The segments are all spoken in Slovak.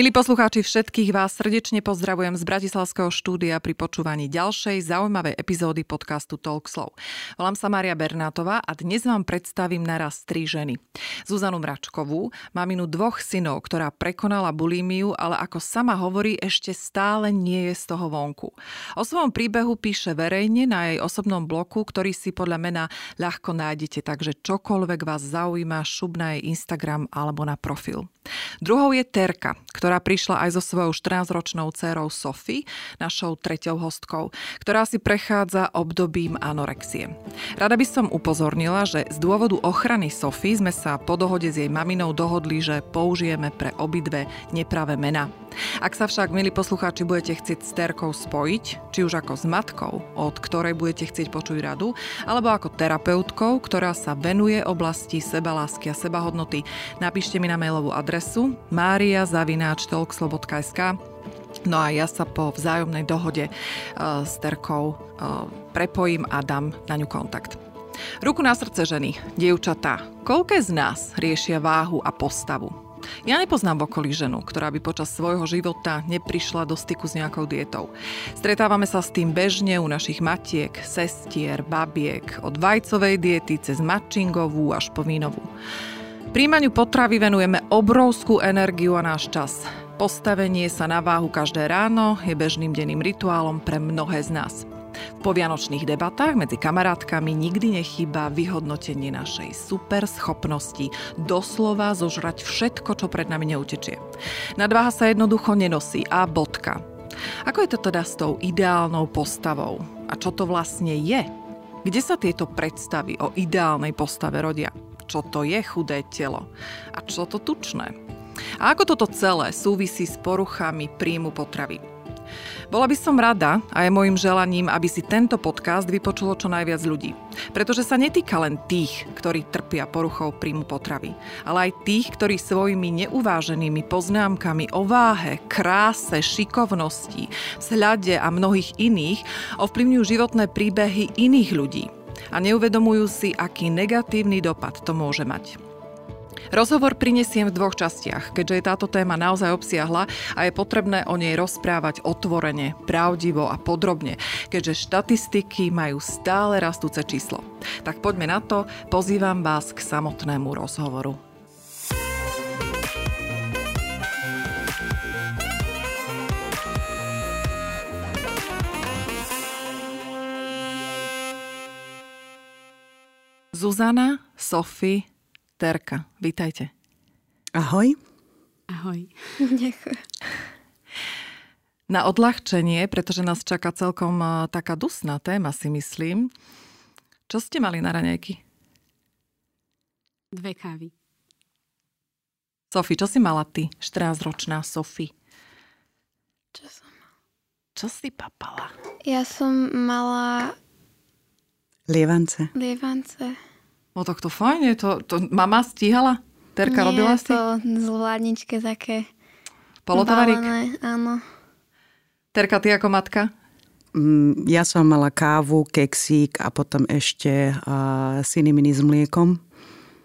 Milí poslucháči, všetkých vás srdečne pozdravujem z bratislavského štúdia pri počúvaní ďalšej zaujímavej epizódy podcastu Talk Slow. Volám sa Mária Bernátová a dnes vám predstavím naraz tri ženy. Zuzanu Mračkovú, maminu dvoch synov, ktorá prekonala bulímiu, ale ako sama hovorí, ešte stále nie je z toho vonku. O svojom príbehu píše verejne na jej osobnom bloku, ktorý si podľa mena ľahko nájdete, takže čokoľvek vás zaujíma, šup na jej Instagram alebo na profil. Druhou je Terka, ktorá prišla aj so svojou 14-ročnou dcérou Sophie, našou treťou hostkou, ktorá si prechádza obdobím anorexie. Rada by som upozornila, že z dôvodu ochrany Sophie sme sa po dohode s jej maminou dohodli, že použijeme pre obidve nepravé mená. Ak sa však, milí poslucháči, budete chcieť s Terkou spojiť, či už ako s matkou, od ktorej budete chcieť počuť radu, alebo ako terapeutkou, ktorá sa venuje oblasti sebalásky a sebahodnoty, napíšte mi na mailovú adresu maria@talkslow.sk. No a ja sa po vzájomnej dohode s Terkou prepojím a dám na ňu kontakt. Ruku na srdce, ženy, dievčatá, koľké z nás riešia váhu a postavu? Ja nepoznám v okolí ženu, ktorá by počas svojho života neprišla do styku s nejakou dietou. Stretávame sa s tým bežne u našich matiek, sestier, babiek, od vajcovej diety cez matchingovú až po vínovú. Príjmaniu potravy venujeme obrovskú energiu a náš čas. Postavenie sa na váhu každé ráno je bežným denným rituálom pre mnohé z nás. V povianočných debatách medzi kamarátkami nikdy nechýba vyhodnotenie našej superschopnosti doslova zožrať všetko, čo pred nami neutečie. Nadváha sa jednoducho nenosí a bodka. Ako je to teda s tou ideálnou postavou? A čo to vlastne je? Kde sa tieto predstavy o ideálnej postave rodia? Čo to je chudé telo a čo to tučné. A ako toto celé súvisí s poruchami príjmu potravy. Bola by som rada a je môjim želaním, aby si tento podcast vypočulo čo najviac ľudí. Pretože sa netýka len tých, ktorí trpia poruchou príjmu potravy, ale aj tých, ktorí svojimi neuváženými poznámkami o váhe, kráse, šikovnosti, vzhľade a mnohých iných ovplyvňujú životné príbehy iných ľudí a neuvedomujú si, aký negatívny dopad to môže mať. Rozhovor prinesiem v dvoch častiach, keďže je táto téma naozaj obsiahla a je potrebné o nej rozprávať otvorene, pravdivo a podrobne, keďže štatistiky majú stále rastúce číslo. Tak poďme na to, pozývam vás k samotnému rozhovoru. Zuzana, Sophie, Terka. Vítajte. Ahoj. Ahoj. Ďakujem. Na odľahčenie, pretože nás čaká celkom taká dusná téma, si myslím. Čo ste mali na raňajky? 2 kávy. Sophie, čo si mala ty? 14-ročná Sophie. Čo si papala? Ja som mala... Lievance. O, tak to fajne, to mama stíhala? Terka, nie, robila si? Nie, to z vládničke také polotovarík. Balené, áno. Terka, ty ako matka? Ja som mala kávu, keksík a potom ešte cinnamony s mliekom.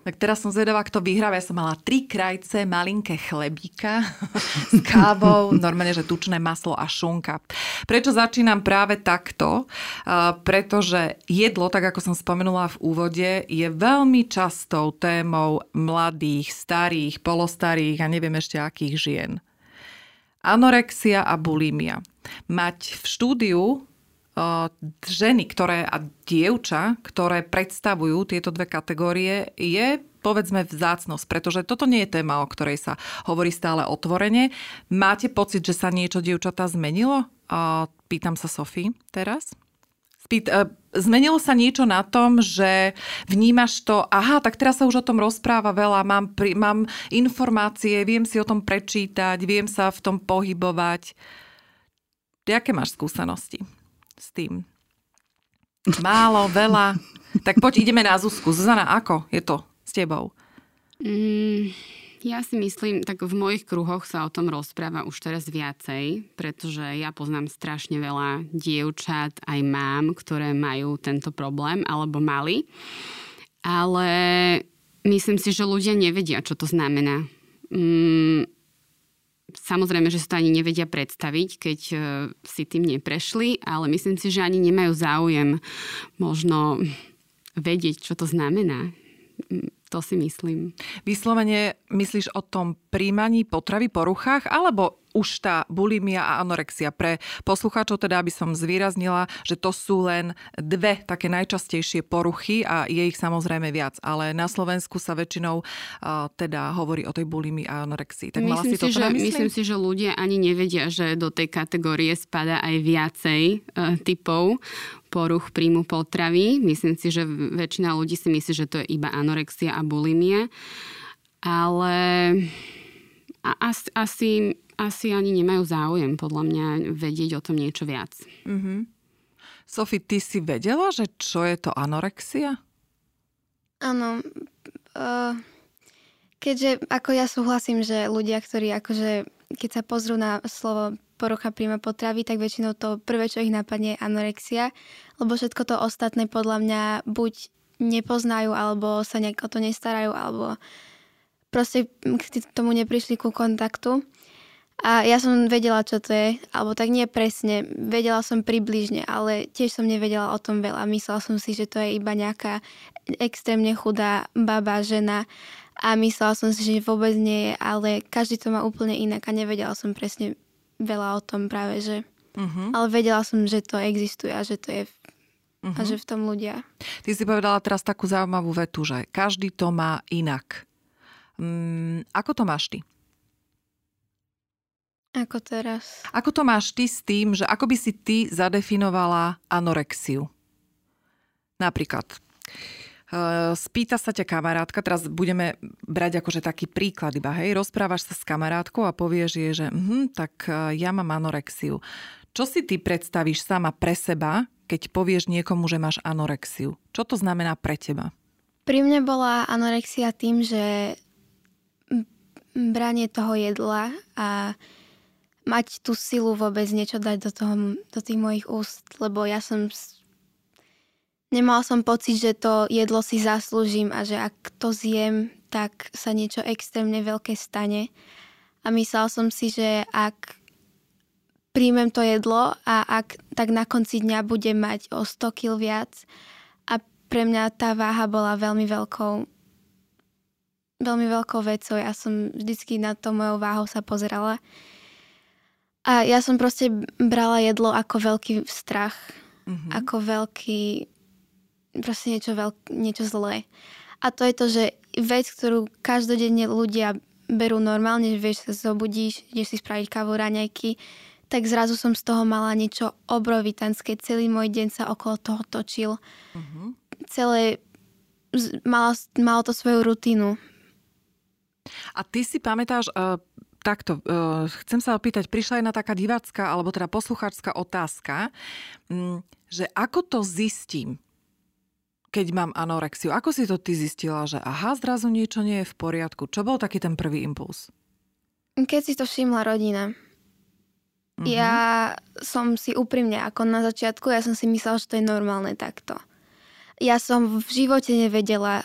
Tak teraz som zvedavá, kto vyhrá. Ja som mala 3 krajce, malinké chlebíka s kávou, normálne, že tučné maslo a šunka. Prečo začínam práve takto? Pretože jedlo, tak ako som spomenula v úvode, je veľmi častou témou mladých, starých, polostarých a neviem ešte akých žien. Anorexia a bulimia. Mať v štúdiu ženy, ktoré a dievča, ktoré predstavujú tieto 2 kategórie, je povedzme vzácnosť, pretože toto nie je téma, o ktorej sa hovorí stále otvorene. Máte pocit, že sa niečo, dievčatá, zmenilo? Pýtam sa Sophie teraz. Zmenilo sa niečo na tom, že vnímaš to, aha, tak teraz sa už o tom rozpráva veľa, mám informácie, viem si o tom prečítať, viem sa v tom pohybovať. Aké máš skúsenosti s tým? Málo, veľa? Tak poď, ideme na Zuzku. Zuzana, ako je to s tebou? Ja si myslím, tak v mojich kruhoch sa o tom rozpráva už teraz viacej, pretože ja poznám strašne veľa dievčat, aj mám, ktoré majú tento problém, alebo mali. Ale myslím si, že ľudia nevedia, čo to znamená. samozrejme, že si to ani nevedia predstaviť, keď si tým neprešli, ale myslím si, že ani nemajú záujem možno vedieť, čo to znamená. To si myslím. Vyslovene myslíš o tom príjmaní potravy po ruchách, alebo už tá bulimia a anorexia? Pre poslucháčov teda, aby som zvýraznila, že to sú len dve také najčastejšie poruchy a je ich samozrejme viac, ale na Slovensku sa väčšinou teda hovorí o tej bulimii a anorexii. Tak mala si to teda myslieť? Myslím si, že ľudia ani nevedia, že do tej kategórie spadá aj viacej typov poruch príjmu potravy. Myslím si, že väčšina ľudí si myslí, že to je iba anorexia a bulimia, ale asi ani nemajú záujem, podľa mňa, vedieť o tom niečo viac. Mm-hmm. Sophie, ty si vedela, že čo je to anorexia? Áno. Keďže, ako ja súhlasím, že ľudia, ktorí akože, keď sa pozrú na slovo porucha príjma potravy, tak väčšinou to prvé, čo ich napadne, je anorexia, lebo všetko to ostatné podľa mňa buď nepoznajú, alebo sa nejak o to nestarajú, alebo proste k tomu neprišli ku kontaktu. A ja som vedela, čo to je, alebo tak nie presne, vedela som približne, ale tiež som nevedela o tom veľa. Myslela som si, že to je iba nejaká extrémne chudá baba, žena a myslela som si, že vôbec nie je, ale každý to má úplne inak a nevedela som presne veľa o tom práve, že... Uh-huh. Ale vedela som, že to existuje a že to je... Uh-huh. A že v tom ľudia... Ty si povedala teraz takú zaujímavú vetu, že každý to má inak. Ako to máš ty? Ako teraz? Ako to máš ty s tým, že ako by si ty zadefinovala anorexiu? Napríklad, spýta sa ťa kamarátka, teraz budeme brať akože taký príklad iba, hej, rozprávaš sa s kamarátkou a povieš jej, že tak ja mám anorexiu. Čo si ty predstavíš sama pre seba, keď povieš niekomu, že máš anorexiu? Čo to znamená pre teba? Pri mne bola anorexia tým, že branie toho jedla a mať tú silu vôbec niečo dať do tých mojich úst, lebo ja som... Nemala som pocit, že to jedlo si zaslúžim a že ak to zjem, tak sa niečo extrémne veľké stane. A myslela som si, že ak príjmem to jedlo a ak tak na konci dňa budem mať o 100 kg viac. A pre mňa tá váha bola veľmi veľkou vecou. Ja som vždycky na to mojou váhou sa pozerala. A ja som proste brala jedlo ako veľký strach, ako veľký, proste niečo zlé. A to je to, že vec, ktorú každodenne ľudia berú normálne, že vieš, sa zobudíš, ideš si spraviť kávu, raňajky, tak zrazu som z toho mala niečo obrovitanské. Celý môj deň sa okolo toho točil. Celé, malo to svoju rutinu. A ty si pamätáš... Takto, chcem sa opýtať, prišla jedna taká divácka, alebo teda poslucháčska otázka, že ako to zistím, keď mám anorexiu? Ako si to ty zistila, že aha, zrazu niečo nie je v poriadku? Čo bol taký ten prvý impuls? Keď si to všimla rodina. Uh-huh. Ja som si úprimne, ako na začiatku, ja som si myslela, že to je normálne takto. Ja som v živote nevedela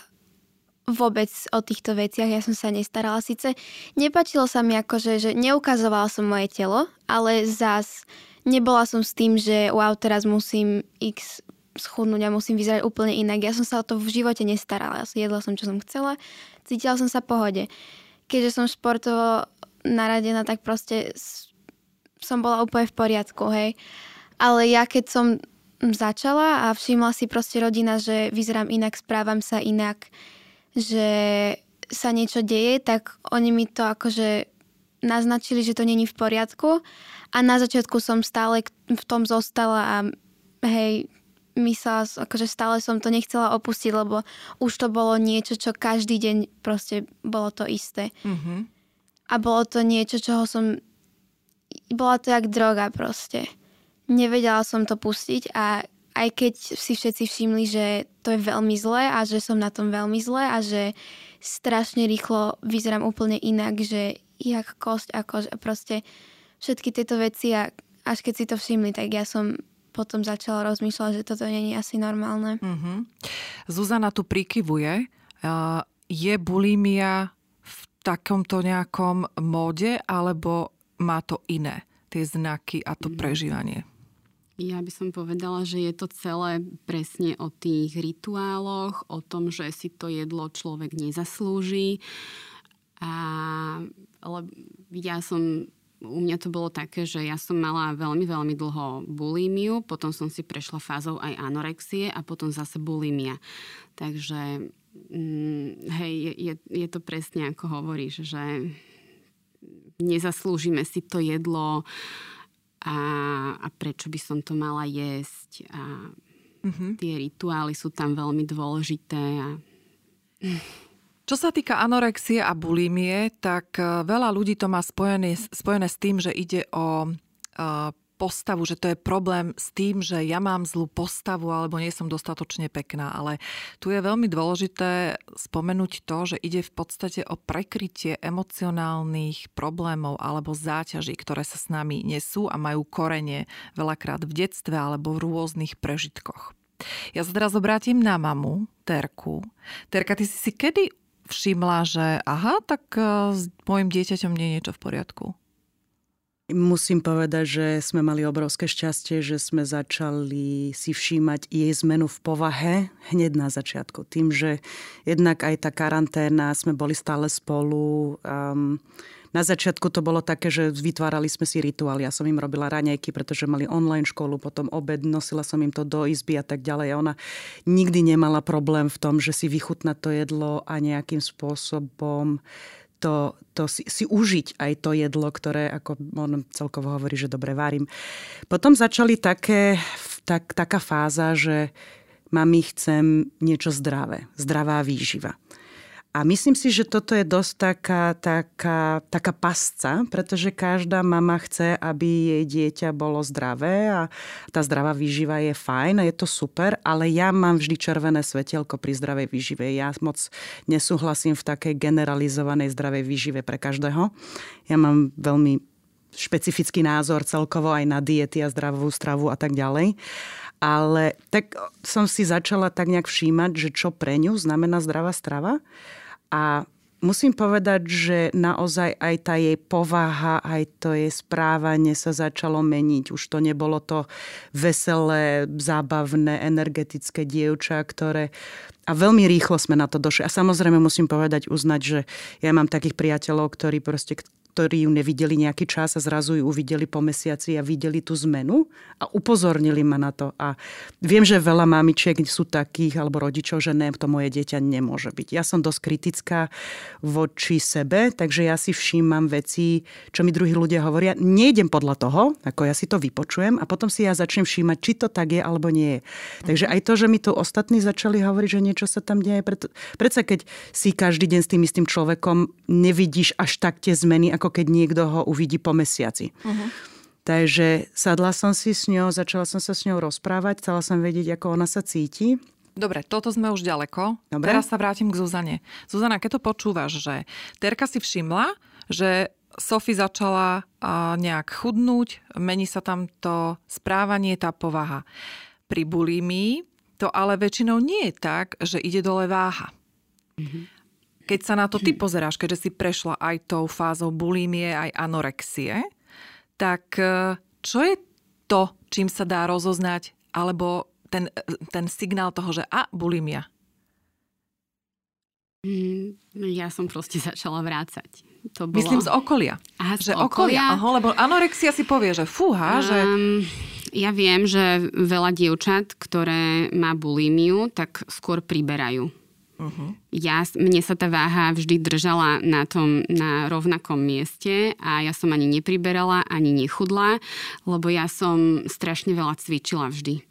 vôbec o týchto veciach, ja som sa nestarala. Sice nepáčilo sa mi akože, že neukazovala som moje telo, ale zas nebola som s tým, že wow, teraz musím x schudnúť a musím vyzerať úplne inak. Ja som sa o to v živote nestarala. Jedla som, čo som chcela, cítila som sa v pohode. Keďže som športovo naradená, tak proste som bola úplne v poriadku, hej. Ale ja keď som začala a všimla si proste rodina, že vyzerám inak, správam sa inak, že sa niečo deje, tak oni mi to akože naznačili, že to není v poriadku a na začiatku som stále v tom zostala a hej, myslela, akože stále som to nechcela opustiť, lebo už to bolo niečo, čo každý deň proste bolo to isté. Mm-hmm. A bolo to niečo, čoho som... Bola to jak droga proste. Nevedela som to pustiť a aj keď si všetci všimli, že to je veľmi zlé a že som na tom veľmi zlé a že strašne rýchlo vyzerám úplne inak, že jak kosť a kož a proste všetky tieto veci a až keď si to všimli, tak ja som potom začala rozmýšľať, že toto nie je asi normálne. Mm-hmm. Zuzana tu prikyvuje. Je bulimia v takomto nejakom móde alebo má to iné, tie znaky a to prežívanie? Ja by som povedala, že je to celé presne o tých rituáloch, o tom, že si to jedlo človek nezaslúži. U mňa to bolo také, že ja som mala veľmi, veľmi dlho bulímiu, potom som si prešla fázou aj anorexie a potom zase bulímia. Takže je to presne ako hovoríš, že nezaslúžime si to jedlo. A prečo by som to mala jesť a tie rituály sú tam veľmi dôležité. Čo sa týka anorexie a bulimie, tak veľa ľudí to má spojené s tým, že ide o postavu, že to je problém s tým, že ja mám zlú postavu alebo nie som dostatočne pekná. Ale tu je veľmi dôležité spomenúť to, že ide v podstate o prekrytie emocionálnych problémov alebo záťaží, ktoré sa s nami nesú a majú korene veľakrát v detstve alebo v rôznych prežitkoch. Ja sa teraz obrátim na mamu, Terku. Terka, ty si kedy všimla, že tak s mojim dieťaťom nie je niečo v poriadku? Musím povedať, že sme mali obrovské šťastie, že sme začali si všímať jej zmenu v povahe hneď na začiatku. Tým, že jednak aj tá karanténa, sme boli stále spolu. Na začiatku to bolo také, že vytvárali sme si rituály. Ja som im robila raňajky, pretože mali online školu, potom obed, nosila som im to do izby a tak ďalej. A ona nikdy nemala problém v tom, že si vychutná to jedlo a nejakým spôsobom si užiť aj to jedlo, ktoré, ako on celkovo hovorí, že dobre varím. Potom začali taká fáza, že mami, chcem niečo zdravé, zdravá výživa. A myslím si, že toto je dosť taká pasca, pretože každá mama chce, aby jej dieťa bolo zdravé a tá zdravá výživa je fajn a je to super, ale ja mám vždy červené svetielko pri zdravej výžive. Ja moc nesúhlasím v takej generalizovanej zdravej výžive pre každého. Ja mám veľmi špecifický názor celkovo aj na diety a zdravú stravu a tak ďalej. Ale tak som si začala tak nejak všímať, že čo pre ňu znamená zdravá strava. A musím povedať, že naozaj aj tá jej povaha, aj to jej správanie sa začalo meniť. Už to nebolo to veselé, zábavné, energetické dievča, ktoré... A veľmi rýchlo sme na to došli. A samozrejme musím povedať, uznať, že ja mám takých priateľov, ktorí ju nevideli nejaký čas a zrazu ju uvideli po mesiaci a videli tú zmenu a upozornili ma na to. A viem, že veľa mamičiek sú takých, alebo rodičov, že to moje dieťa nemôže byť. Ja som dosť kritická voči sebe, takže ja si všímam veci, čo mi druhí ľudia hovoria. Nejdem podľa toho, ako ja si to vypočujem a potom si ja začnem všímať, či to tak je, alebo nie je. Takže aj to, že mi tu ostatní začali hovoriť, že niečo sa tam deje. Predsa keď si každý deň s tým istým človekom nevidíš až tak tie zmeny, ako keď niekto ho uvidí po mesiaci. Takže sadla som si s ňou, začala som sa s ňou rozprávať, chcela som vedieť, ako ona sa cíti. Dobre, toto sme už ďaleko. Dobre. Teraz sa vrátim k Zuzane. Zuzana, keď to počúvaš, že Terka si všimla, že Sophie začala nejak chudnúť, mení sa tam to správanie, tá povaha. Pri bulimii to ale väčšinou nie je tak, že ide dole váha. Keď sa na to ty pozeráš, keďže si prešla aj tou fázou bulímie, aj anorexie, tak čo je to, čím sa dá rozoznať, alebo ten signál toho, že bulímia? Ja som proste začala vrácať. To bolo... Myslím z okolia. Aha, z okolia. Aha, lebo anorexia si povie, že fúha, že... Ja viem, že veľa dievčat, ktoré má bulímiu, tak skôr priberajú. Mne sa tá váha vždy držala na rovnakom mieste a ja som ani nepriberala, ani nechudla, lebo ja som strašne veľa cvičila vždy.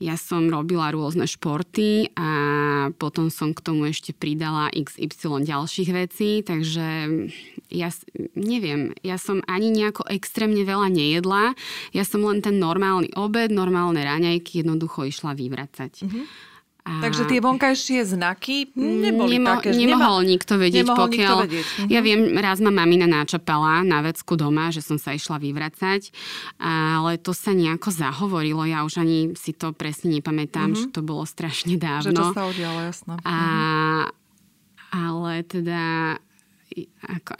Ja som robila rôzne športy a potom som k tomu ešte pridala XY ďalších vecí, takže ja neviem, ja som ani nejako extrémne veľa nejedla, ja som len ten normálny obed, normálne raňajky jednoducho išla vyvracať. Takže tie vonkajšie znaky neboli také, že nemohol nikto vedieť, pokiaľ... Ja viem, raz ma mamina načapala na vecku doma, že som sa išla vyvracať, ale to sa nejako zahovorilo. Ja už ani si to presne nepamätám, že to bolo strašne dávno. Že to sa udialo, jasno. Ale teda...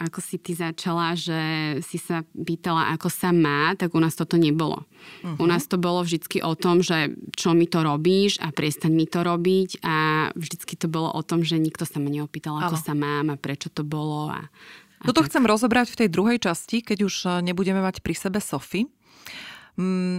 ako si ty začala, že si sa pýtala, ako sa má, tak u nás toto nebolo. Uh-huh. U nás to bolo vždycky o tom, že čo mi to robíš a prestaň mi to robiť, a vždycky to bolo o tom, že nikto sa ma neopýtal, ako sa mám a prečo to bolo. A toto tak chcem rozobrať v tej druhej časti, keď už nebudeme mať pri sebe Sophie.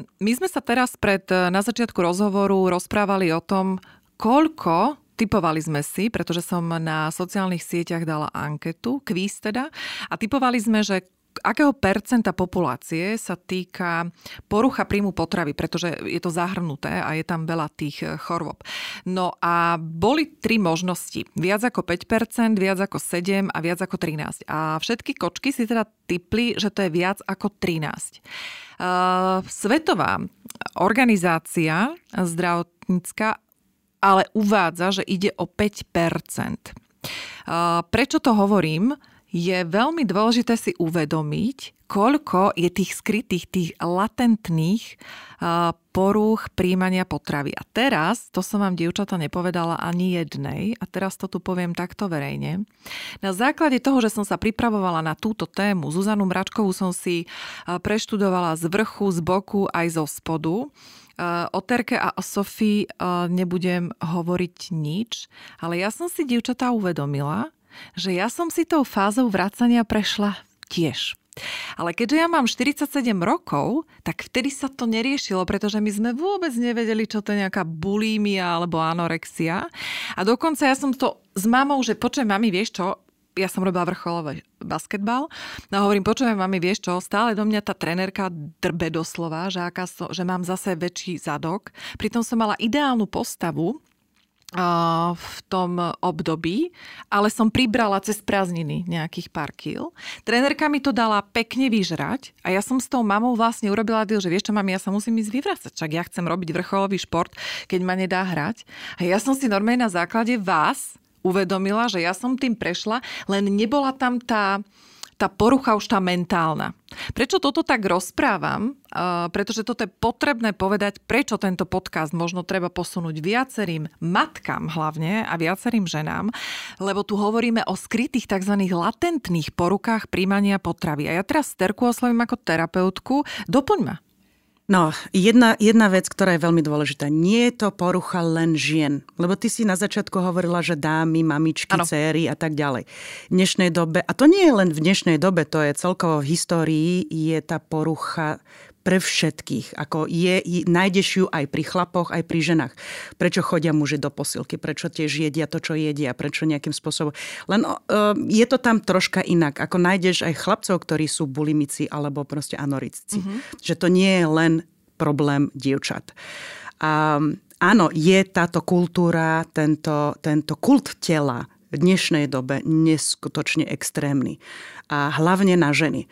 My sme sa teraz na začiatku rozhovoru rozprávali o tom, koľko, typovali sme si, pretože som na sociálnych sieťach dala anketu, kvíz teda, a typovali sme, že akého percenta populácie sa týka porucha príjmu potravy, pretože je to zahrnuté a je tam veľa tých chorôb. No a boli tri možnosti. Viac ako 5%, viac ako 7% a viac ako 13%. A všetky kočky si teda tipli, že to je viac ako 13%. Svetová organizácia zdravotnícka ale uvádza, že ide o 5%. Prečo to hovorím? Je veľmi dôležité si uvedomiť, koľko je tých skrytých, tých latentných porúch príjmania potravy. A teraz, to som vám, dievčatá, nepovedala ani jednej, a teraz to tu poviem takto verejne. Na základe toho, že som sa pripravovala na túto tému, Zuzanu Mračkovú som si preštudovala z vrchu, z boku, aj zo spodu. O Terke a o Sophie nebudem hovoriť nič, ale ja som si, dievčatá, uvedomila, že ja som si tou fázou vracania prešla tiež. Ale keďže ja mám 47 rokov, tak vtedy sa to neriešilo, pretože my sme vôbec nevedeli, čo to je nejaká bulimia alebo anorexia. A dokonca ja som to s mamou, že počujem, mami, vieš čo, ja som robila vrcholový basketbal, a hovorím, počujem, mami, vieš čo, stále do mňa tá trenérka drbe doslova, že, že mám zase väčší zadok. Pritom som mala ideálnu postavu v tom období, ale som pribrala cez prázdniny nejakých pár kíl. Trénerka mi to dala pekne vyžrať a ja som s tou mamou vlastne urobila deal, že vieš čo, mami, ja sa musím ísť vyvracať, čak ja chcem robiť vrcholový šport, keď ma nedá hrať. A ja som si normálne na základe vás uvedomila, že ja som tým prešla, len nebola tam tá porucha už tá mentálna. Prečo toto tak rozprávam? Pretože toto je potrebné povedať, prečo tento podcast možno treba posunúť viacerým matkám hlavne a viacerým ženám, lebo tu hovoríme o skrytých tzv. Latentných porukách príjmania potravy. A ja teraz Terku oslovím ako terapeutku. Doplň ma. No, jedna vec, ktorá je veľmi dôležitá. Nie je to porucha len žien. Lebo ty si na začiatku hovorila, že dámy, mamičky, céry a tak ďalej. V dnešnej dobe, a to nie je len v dnešnej dobe, to je celkovo v histórii, je tá porucha pre všetkých. Ako nájdeš ju aj pri chlapoch, aj pri ženách. Prečo chodia muži do posilky? Prečo tiež jedia to, čo jedia? Prečo nejakým spôsobom? Len je to tam troška inak. Ako nájdeš aj chlapcov, ktorí sú bulimici alebo proste anorektici. Mm-hmm. Že to nie je len problém dievčat. Áno, je táto kultúra, tento kult tela v dnešnej dobe neskutočne extrémny. A hlavne na ženy.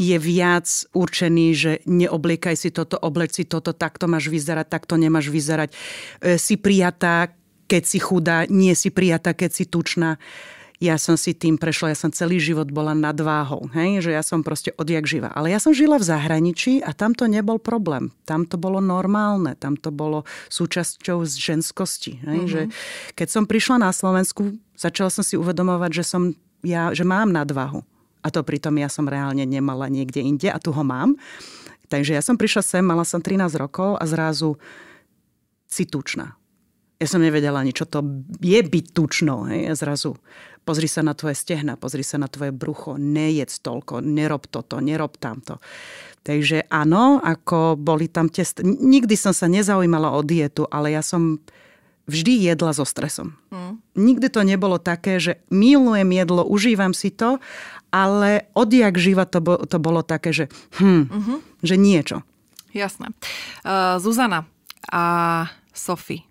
Je viac určený, že neobliekaj si toto, obleč si toto, takto máš vyzerať, takto nemáš vyzerať. Si prijatá, keď si chudá, nie si prijatá, keď si tučná. Ja som si tým prešla, ja som celý život bola nadváhou, hej? Že ja som proste odjak živa. Ale ja som žila v zahraničí a tam to nebol problém. Tam to bolo normálne, tam to bolo súčasťou z ženskosti. Hej? Mm-hmm. Že keď som prišla na Slovensku, začala som si uvedomovať, že mám nadváhu. A to pritom ja som reálne nemala niekde inde a tu ho mám. Takže ja som prišla sem, mala som 13 rokov a zrazu si tučná. Ja som nevedela ani, čo to je byť tučnou. Hej? A zrazu pozri sa na tvoje stehna, pozri sa na tvoje brucho, nejedz toľko, nerob toto, nerob tamto. Takže áno, ako boli tam nikdy som sa nezaujímala o dietu, ale ja som vždy jedla so stresom. Nikdy to nebolo také, že milujem jedlo, užívam si to, ale odjak živa to bolo také, že že niečo. Jasné. Zuzana a Sophie.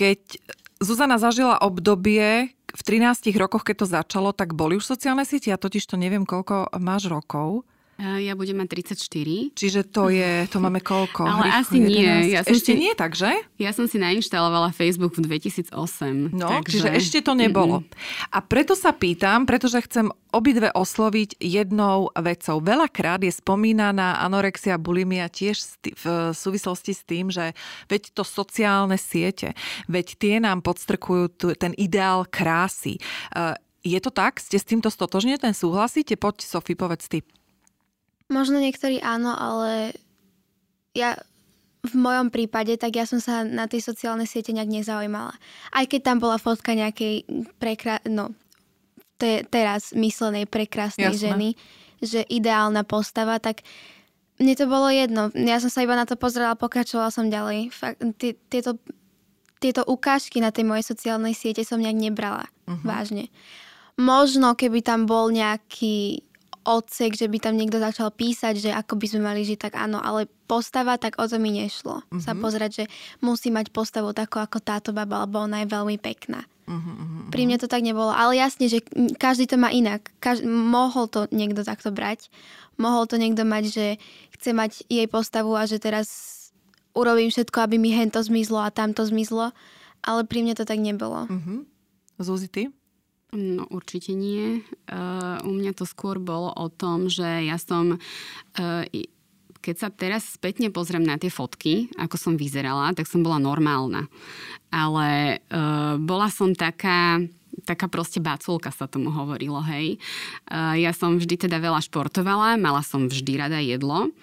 Keď Zuzana zažila obdobie v 13 rokoch, keď to začalo, tak boli už sociálne siete? Ja totiž to neviem, koľko máš rokov. Ja budem mať 34. Čiže to máme koľko? Ale Hrychu, asi 11. nie. Nie, takže? Ja som si nainštalovala Facebook v 2008. No, takže čiže ešte to nebolo. A preto sa pýtam, pretože chcem obidve osloviť jednou vecou. Veľakrát je spomínaná anorexia, bulimia tiež v súvislosti s tým, že veď to sociálne siete, veď tie nám podstrkujú ten ideál krásy. Je to tak? Ste s týmto stotožne? Ten súhlasíte? Poď, Sophie, povedz ty. Možno niektorí áno, ale ja v mojom prípade, tak ja som sa na tej sociálnej siete nejak nezaujímala. Aj keď tam bola fotka nejakej teraz myslenej prekrásnej ženy, že ideálna postava, tak mne to bolo jedno. Ja som sa iba na to pozerala, pokračovala som ďalej. Fakt, tieto ukážky na tej mojej sociálnej siete som nejak nebrala vážne. Možno, keby tam bol nejaký odsek, že by tam niekto začal písať, že ako by sme mali žiť, tak áno, ale postava, tak o to mi nešlo. Sa pozerať, že musí mať postavu takú ako táto baba, alebo ona je veľmi pekná. Pri mne to tak nebolo, ale jasne, že každý to má inak. Mohol to niekto takto brať. Mohol to niekto mať, že chce mať jej postavu a že teraz urobím všetko, aby mi hento zmizlo a tamto zmizlo, ale pri mne to tak nebolo. Zuzi, ty? No určite nie. U mňa to skôr bolo o tom, že ja som, keď sa teraz spätne pozriem na tie fotky, ako som vyzerala, tak som bola normálna. Ale bola som taká proste báculka sa tomu hovorilo, hej. Ja som vždy teda veľa športovala, mala som vždy rada jedlo.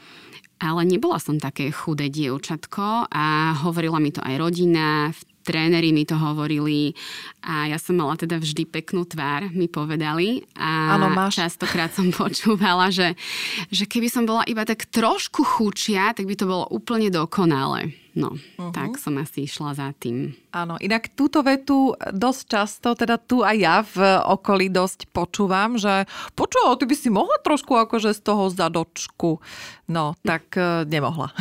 Ale nebola som také chudé dievčatko a hovorila mi to aj rodina, tréneri mi to hovorili a ja som mala teda vždy peknú tvár, mi povedali. A častokrát som počúvala, že keby som bola iba tak trošku chučia, tak by to bolo úplne dokonalé. No, tak som asi išla za tým. Áno, inak túto vetu dosť často, teda tu aj ja v okolí dosť počúvam, že počúval, ty by si mohla trošku akože z toho zadočku. No, tak nemohla.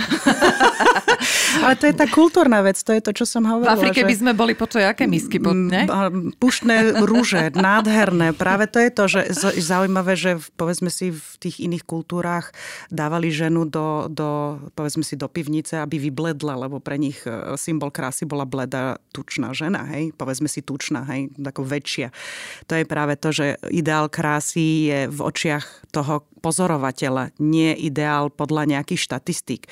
Ale to je tá kultúrna vec, to je to, čo som hovorila. V Afrike by sme boli aké misky, ne? Puštné rúže, nádherné. Práve to je to, že zaujímavé, že povedzme si v tých iných kultúrách dávali ženu do pivnice, aby vybledla, lebo pre nich symbol krásy bola bleda, tučná žena, hej? Povedzme si tučná, hej? Takou väčšia. To je práve to, že ideál krásy je v očiach toho pozorovateľa, nie ideál podľa nejakých štatistík.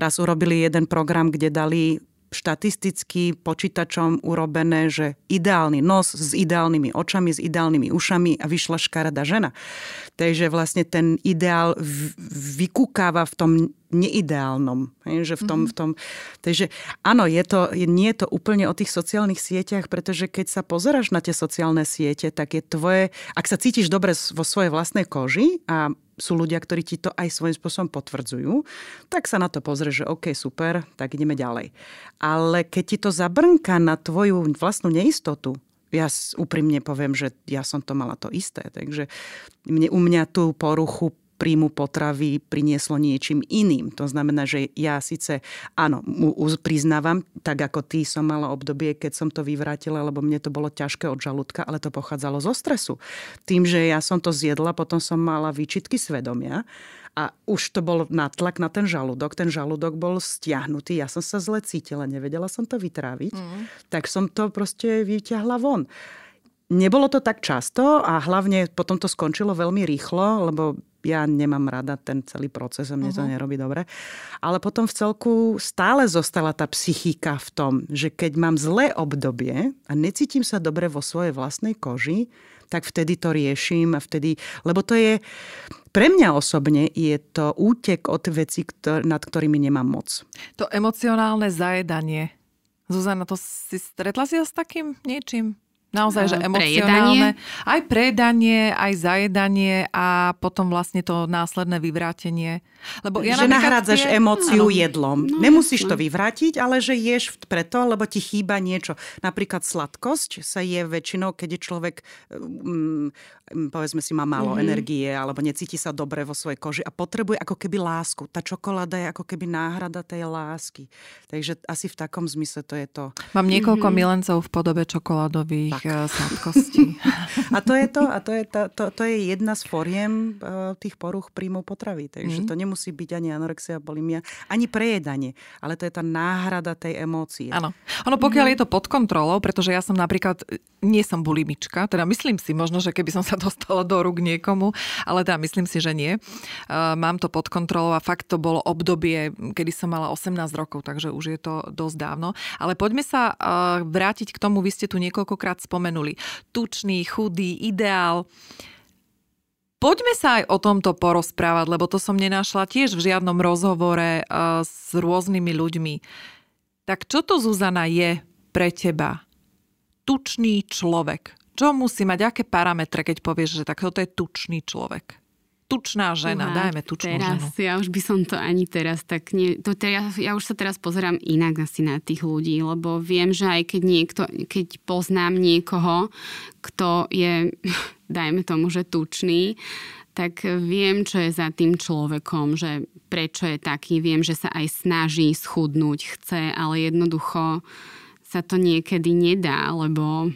Raz urobili jeden program, kde dali štatisticky počítačom urobené, že ideálny nos s ideálnymi očami, s ideálnymi ušami a vyšla škaredá žena. Takže vlastne ten ideál vykúkáva v tom neideálnom. Hej, že v tom, takže áno, nie je to úplne o tých sociálnych sieťach, pretože keď sa pozeráš na tie sociálne siete, tak je tvoje, ak sa cítiš dobre vo svojej vlastnej koži a sú ľudia, ktorí ti to aj svojím spôsobom potvrdzujú, tak sa na to pozrieš, že OK, super, tak ideme ďalej. Ale keď ti to zabrnká na tvoju vlastnú neistotu, ja úprimne poviem, že ja som to mala to isté, takže u mňa tú poruchu príjmu potravy prinieslo niečím iným. To znamená, že ja síce, áno, priznávam, tak ako ty som mala obdobie, keď som to vyvrátila, lebo mne to bolo ťažké od žalúdka, ale to pochádzalo zo stresu. Tým, že ja som to zjedla, potom som mala výčitky svedomia a už to bol nátlak na ten žalúdok. Ten žalúdok bol stiahnutý. Ja som sa zle cítila, nevedela som to vytráviť. Tak som to proste vyťahla von. Nebolo to tak často a hlavne potom to skončilo veľmi rýchlo, lebo ja nemám rada ten celý proces a mne to nerobí dobre. Ale potom v celku stále zostala tá psychika v tom, že keď mám zlé obdobie a necítim sa dobre vo svojej vlastnej koži, tak vtedy to riešim a vtedy... Lebo to je... Pre mňa osobne je to útek od vecí, nad ktorými nemám moc. To emocionálne zajedanie. Zuzana, to si stretla si s takým niečím? Naozaj, že emocionálne. Prejedanie. Aj prejedanie, aj zajedanie a potom vlastne to následné vyvrátenie. Lebo ja že nahrádzaš emóciu jedlom. Nemusíš to vyvrátiť, ale že ješ preto, lebo ti chýba niečo. Napríklad sladkosť sa je väčšinou, keď je človek, povedzme si, má málo energie alebo necíti sa dobre vo svojej koži a potrebuje ako keby lásku. Tá čokoláda je ako keby náhrada tej lásky. Takže asi v takom zmysle to je to. Mám niekoľko milencov v podobe čokoládových sladkostí. A to je to, to je jedna z foriem tých poruch príjmu potravy. Takže to nemusí byť ani anorexia, bulimia, ani prejedanie, ale to je tá náhrada tej emócie. Áno. Ono pokiaľ je to pod kontrolou, pretože ja som napríklad nie som bulimička, teda myslím si možno, že keby som sa dostala do rúk niekomu, ale teda myslím si, že nie. Mám to pod kontrolou a fakt to bolo obdobie, kedy som mala 18 rokov, takže už je to dosť dávno. Ale poďme sa vrátiť k tomu, vy ste tu niekoľkokrát spomenuli. Tučný, chudý, ideál. Poďme sa aj o tomto porozprávať, lebo to som nenašla tiež v žiadnom rozhovore s rôznymi ľuďmi. Tak čo to, Zuzana, je pre teba? Tučný človek. Čo musí mať, aké parametre, keď povieš, že tak toto je tučný človek? Tučná žena, dajme tučnú teraz, ženu. Ja už by som to ani teraz tak... ja už sa teraz pozerám inak asi na tých ľudí, lebo viem, že aj keď poznám niekoho, kto je, dajme tomu, že tučný, tak viem, čo je za tým človekom, že prečo je taký. Viem, že sa aj snaží schudnúť, chce, ale jednoducho sa to niekedy nedá, lebo...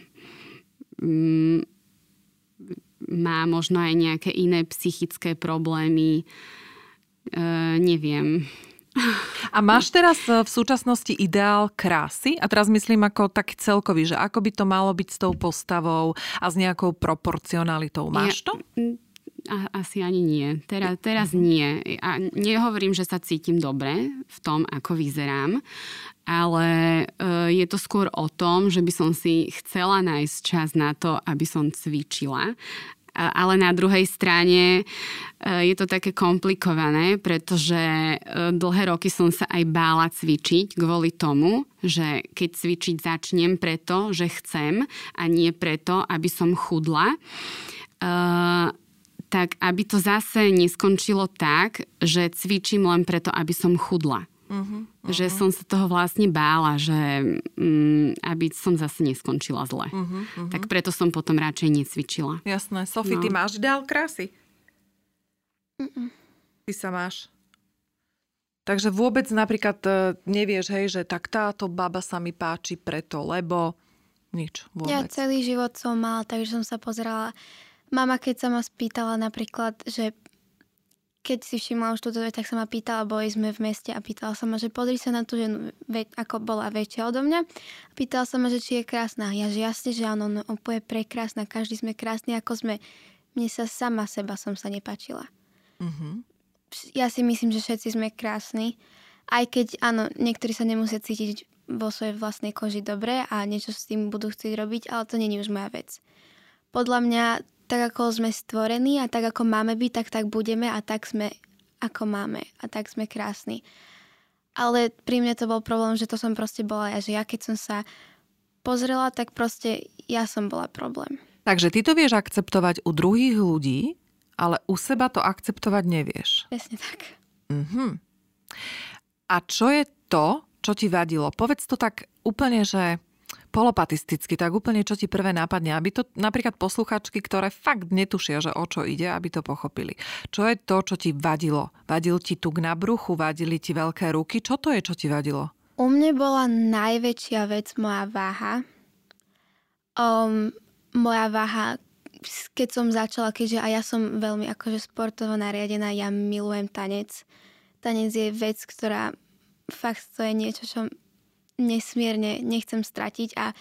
má možno aj nejaké iné psychické problémy. Neviem. A máš teraz v súčasnosti ideál krásy? A teraz myslím ako tak celkový, že ako by to malo byť s tou postavou a s nejakou proporcionalitou. Máš to? Asi ani nie. Teraz nie. A nehovorím, že sa cítim dobre v tom, ako vyzerám, ale je to skôr o tom, že by som si chcela nájsť čas na to, aby som cvičila. Ale na druhej strane je to také komplikované, pretože dlhé roky som sa aj bála cvičiť kvôli tomu, že keď cvičiť začnem preto, že chcem a nie preto, aby som chudla, tak aby to zase neskončilo tak, že cvičím len preto, aby som chudla. Že som sa toho vlastne bála, že aby som zase neskončila zle. Tak preto som potom radšej necvičila. Jasné. Sophie, Ty máš ideál krásy? Ty sa máš. Takže vôbec napríklad nevieš, hej, že tak táto baba sa mi páči preto, lebo nič vôbec. Ja celý život som mala, takže som sa pozerala. Mama, keď sa ma spýtala napríklad, že keď si všimla už túto vec, tak sa ma pýtala, boli sme v meste a pýtala sa ma, že podri sa na tú ženu, ako bola väčšia odo mňa. Pýtala sa ma, že či je krásna. Ja, že jasne, že áno, no, je prekrásna. Každý sme krásni, ako sme. Mne sa sama seba som sa nepáčila. Ja si myslím, že všetci sme krásni. Aj keď, áno, niektorí sa nemusia cítiť vo svojej vlastnej koži dobre a niečo s tým budú chcieť robiť, ale to nie je už moja vec. Podľa mňa tak ako sme stvorení a tak ako máme byť, tak budeme a tak sme ako máme a tak sme krásni. Ale pri mne to bol problém, že to som proste bola ja, že ja keď som sa pozrela, tak proste ja som bola problém. Takže ty to vieš akceptovať u druhých ľudí, ale u seba to akceptovať nevieš. Presne tak. A čo je to, čo ti vadilo? Povedz to tak úplne, že... polopatisticky, tak úplne čo ti prvé nápadne, aby to napríklad posluchačky, ktoré fakt netušia, že o čo ide, aby to pochopili. Čo je to, čo ti vadilo? Vadil ti tuk na bruchu, vadili ti veľké ruky? Čo to je, čo ti vadilo? U mne bola najväčšia vec moja váha. Moja váha, keď som začala, keďže a ja som veľmi akože sportovo nariadená, ja milujem tanec. Tanec je vec, ktorá fakt to je niečo, čo nesmierne nechcem stratiť a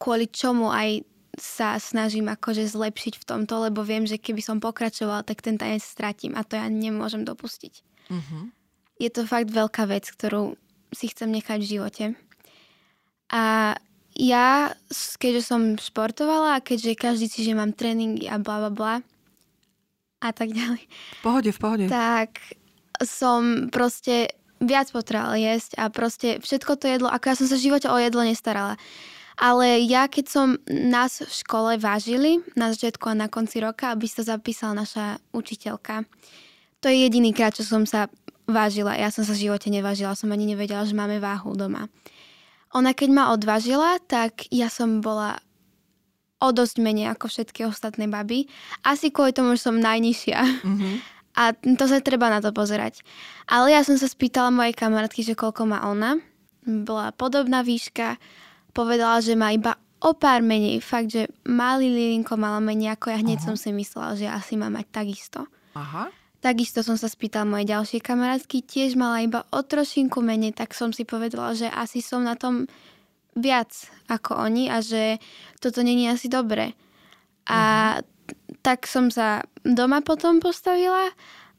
kvôli čomu aj sa snažím akože zlepšiť v tomto, lebo viem, že keby som pokračovala, tak ten tanec stratím a to ja nemôžem dopustiť. Je to fakt veľká vec, ktorú si chcem nechať v živote. A ja, keďže som športovala a keďže každý týždeň mám tréningy a blablabla a tak ďalej. V pohode. Tak som proste viac potrebovala jesť a proste všetko to jedlo, ako ja som sa v živote o jedlo nestarala. Ale ja, keď som nás v škole vážili, na začiatku a na konci roka, aby sa zapísala naša učiteľka. To je jediný krát, čo som sa vážila. Ja som sa v živote nevážila, som ani nevedela, že máme váhu doma. Ona, keď ma odvážila, tak ja som bola o dosť menej ako všetky ostatné baby. Asi kvôli tomu, že som najnižšia. A to sa treba na to pozerať. Ale ja som sa spýtala mojej kamarátky, že koľko má ona. Bola podobná výška. Povedala, že má iba o pár menej. Fakt, že malý Lilinko mala menej ako ja. Hneď som si myslela, že asi má mať takisto. Takisto som sa spýtala mojej ďalšej kamarátky. Tiež mala iba o trošinku menej. Tak som si povedala, že asi som na tom viac ako oni a že toto nie je asi dobré. A tak som sa doma potom postavila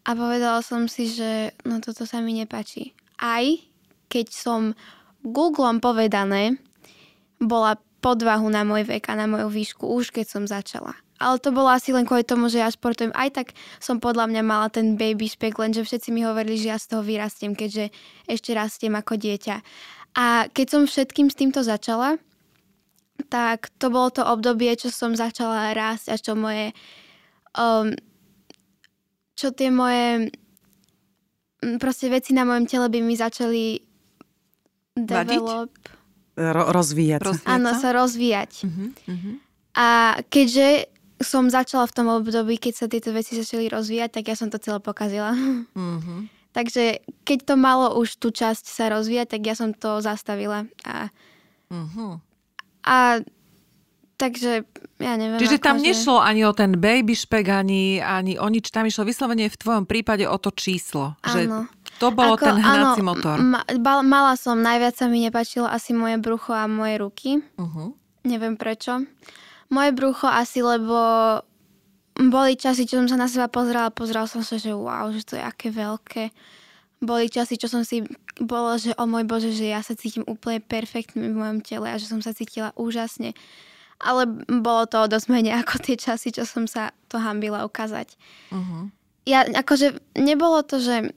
a povedala som si, že no toto sa mi nepáči. Aj keď som Googlom povedané bola podvahu na môj vek a na moju výšku už keď som začala. Ale to bolo asi len kvôli tomu, že ja športujem. Aj tak som podľa mňa mala ten baby špek, lenže všetci mi hovorili, že ja z toho vyrastiem, keďže ešte rastiem ako dieťa. A keď som všetkým s týmto začala, tak to bolo to obdobie, čo som začala rásť a čo moje... čo tie moje... proste veci na mojom tele by mi začali rozvíjať. Áno, sa rozvíjať. Uh-huh. A keďže som začala v tom období, keď sa tieto veci začali rozvíjať, tak ja som to celé pokazila. Uh-huh. Takže keď to malo už tú časť sa rozvíjať, tak ja som to zastavila. A takže ja neviem. Čiže tam nešlo ani o ten baby špek, ani o nič. Tam išlo vyslovene v tvojom prípade o to číslo. Áno. Že to bolo ten hnací motor. Mala som, najviac sa mi nepáčilo asi moje brucho a moje ruky. Uh-huh. Neviem prečo. Moje brucho asi, lebo boli časy, čo som sa na seba pozerala som sa, že wow, že to je aké veľké. Boli časy, čo som si bolo, že o môj Bože, že ja sa cítim úplne perfektne v mojom tele a že som sa cítila úžasne. Ale bolo to dosť menej ako tie časy, čo som sa to hanbila ukázať. Uh-huh. Ja akože nebolo to, že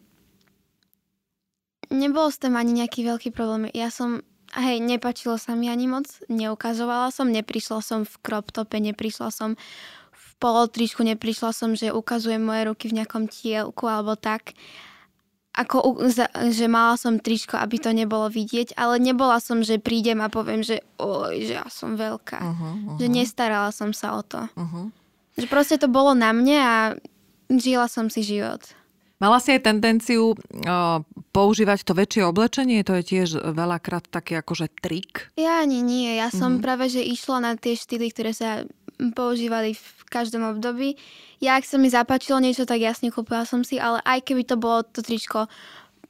nebolo s tým ani nejaký veľký problém. Ja som, nepačilo sa mi ani moc, neukazovala som, neprišla som v crop tope, neprišla som v polotričku, neprišla som, že ukazujem moje ruky v nejakom tielku alebo tak. Ako, že mala som tričko, aby to nebolo vidieť, ale nebola som, že prídem a poviem, že že ja som veľká. Uh-huh. Že nestarala som sa o to. Uh-huh. Že proste to bolo na mne a žila som si život. Mala si aj tendenciu používať to väčšie oblečenie? To je tiež veľakrát taký akože trik? Ja ani nie. Ja som práve, že išla na tie štýly, ktoré sa používali v každom období. Ja, ak sa mi zapáčilo niečo, tak jasne kúpila som si, ale aj keby to bolo to tričko,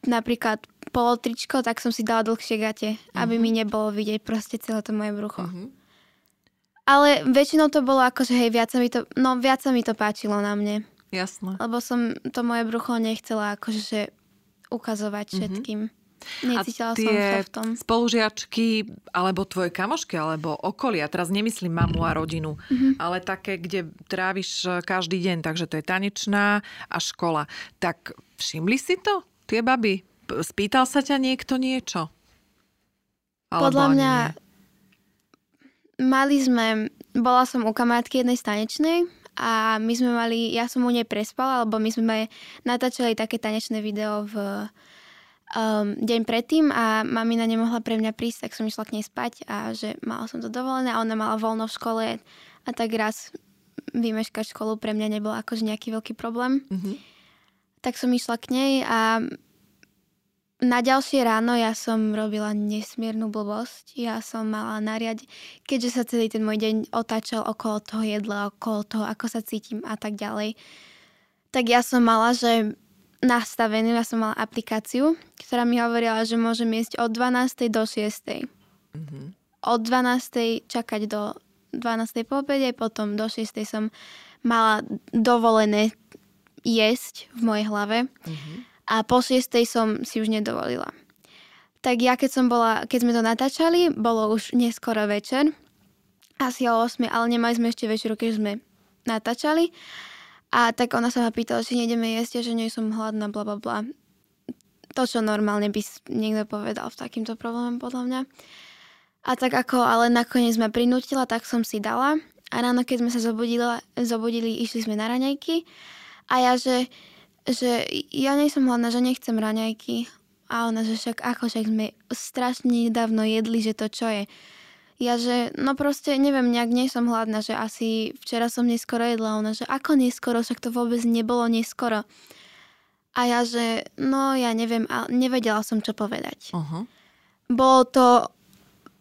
napríklad polotričko, tak som si dala dlhšie gate, aby mi nebolo vidieť proste celé to moje brucho. Uh-huh. Ale väčšinou to bolo akože, viac sa mi to páčilo na mne. Jasné. Lebo som to moje brucho nechcela akože ukazovať všetkým. Uh-huh. Necítila som sa v tom. Spolužiačky, alebo tvoje kamošky, alebo okolia, teraz nemyslím mamu a rodinu, ale také, kde tráviš každý deň, takže to je tanečná a škola. Tak všimli si to, tie baby? Spýtal sa ťa niekto niečo? Alebo podľa mňa bola som u kamarátky jednej tanečnej a my sme mali, ja som u nej prespala, alebo my sme natáčali také tanečné video v deň predtým a mamina nemohla pre mňa prísť, tak som išla k nej spať a že mala som to dovolené a ona mala voľno v škole a tak raz vymeškať školu pre mňa nebol akože nejaký veľký problém. Mm-hmm. Tak som išla k nej a na ďalšie ráno ja som robila nesmiernu blbosť. Ja som mala nariadiť, keďže sa celý ten môj deň otáčal okolo toho jedla, okolo toho, ako sa cítim a tak ďalej. Tak ja som mala, že nastavenú, ja som mala aplikáciu, ktorá mi hovorila, že môžem jesť od 12. do 6. Mm-hmm. Od 12. čakať do 12. po obede, potom do 6. som mala dovolené jesť v mojej hlave a po 6. som si už nedovolila. Tak ja, keď sme to natáčali, bolo už neskoro večer, asi o 8, ale nemali sme ešte večeru, keď sme natáčali. A tak ona sa ma pýtala, či nejdeme jesť, že nie som hladná, bla bla bla. To, čo normálne by niekto povedal v takýmto probléme, podľa mňa. A tak ale nakoniec ma prinútila, tak som si dala. A ráno, keď sme sa zobudili, išli sme na raňajky. A ja, že ja nie som hladná, že nechcem raňajky. A ona, že však sme strašne nedávno jedli, že to čo je. Ja, že proste neviem, nejak nie som hladná, že asi včera som neskoro jedla. Ona, že ako neskoro, však to vôbec nebolo neskoro. A ja, že ja neviem, ale nevedela som, čo povedať. Uh-huh.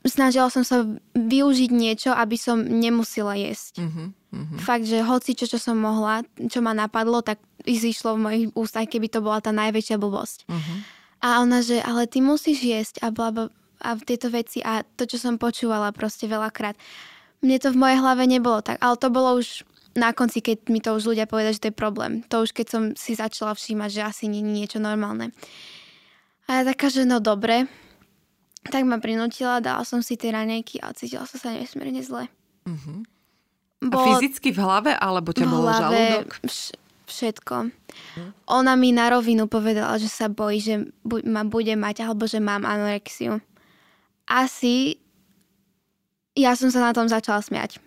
Snažila som sa využiť niečo, aby som nemusela jesť. Uh-huh, uh-huh. Fakt, že hoci čo som mohla, čo ma napadlo, tak izišlo v mojich ústach, keby to bola tá najväčšia blbosť. Uh-huh. A ona, že ale ty musíš jesť a blablabla. A tieto veci a to, čo som počúvala proste veľakrát. Mne to v mojej hlave nebolo tak, ale to bolo už na konci, keď mi to už ľudia povedali, že to je problém. To už keď som si začala všímať, že asi nie je niečo normálne. A ja taká, že dobre. tak ma prinútila, dala som si tie ranejky a cítila som sa nesmierne zle. Uh-huh. A fyzicky v hlave, alebo ťa bolo žalúdok? Všetko. Uh-huh. Ona mi na rovinu povedala, že sa bojí, že ma bude mať, alebo že mám anorexiu. Asi ja som sa na tom začala smiať.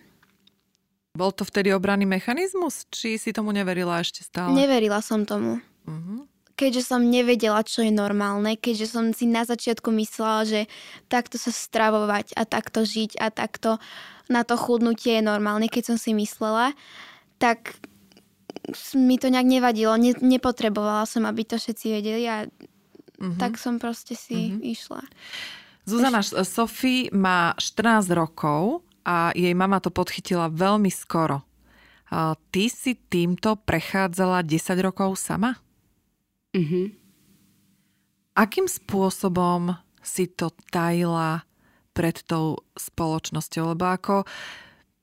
Bol to vtedy obranný mechanizmus? Či si tomu neverila ešte stále? Neverila som tomu. Uh-huh. Keďže som nevedela, čo je normálne, keďže som si na začiatku myslela, že takto sa stravovať a takto žiť a takto na to chudnutie je normálne, keď som si myslela, tak mi to nejak nevadilo. Nepotrebovala som, aby to všetci vedeli a tak som proste si išla. Zuzana, Sophie má 14 rokov a jej mama to podchytila veľmi skoro. Ty si týmto prechádzala 10 rokov sama? Mm-hmm. Akým spôsobom si to tajila pred tou spoločnosťou? Lebo ako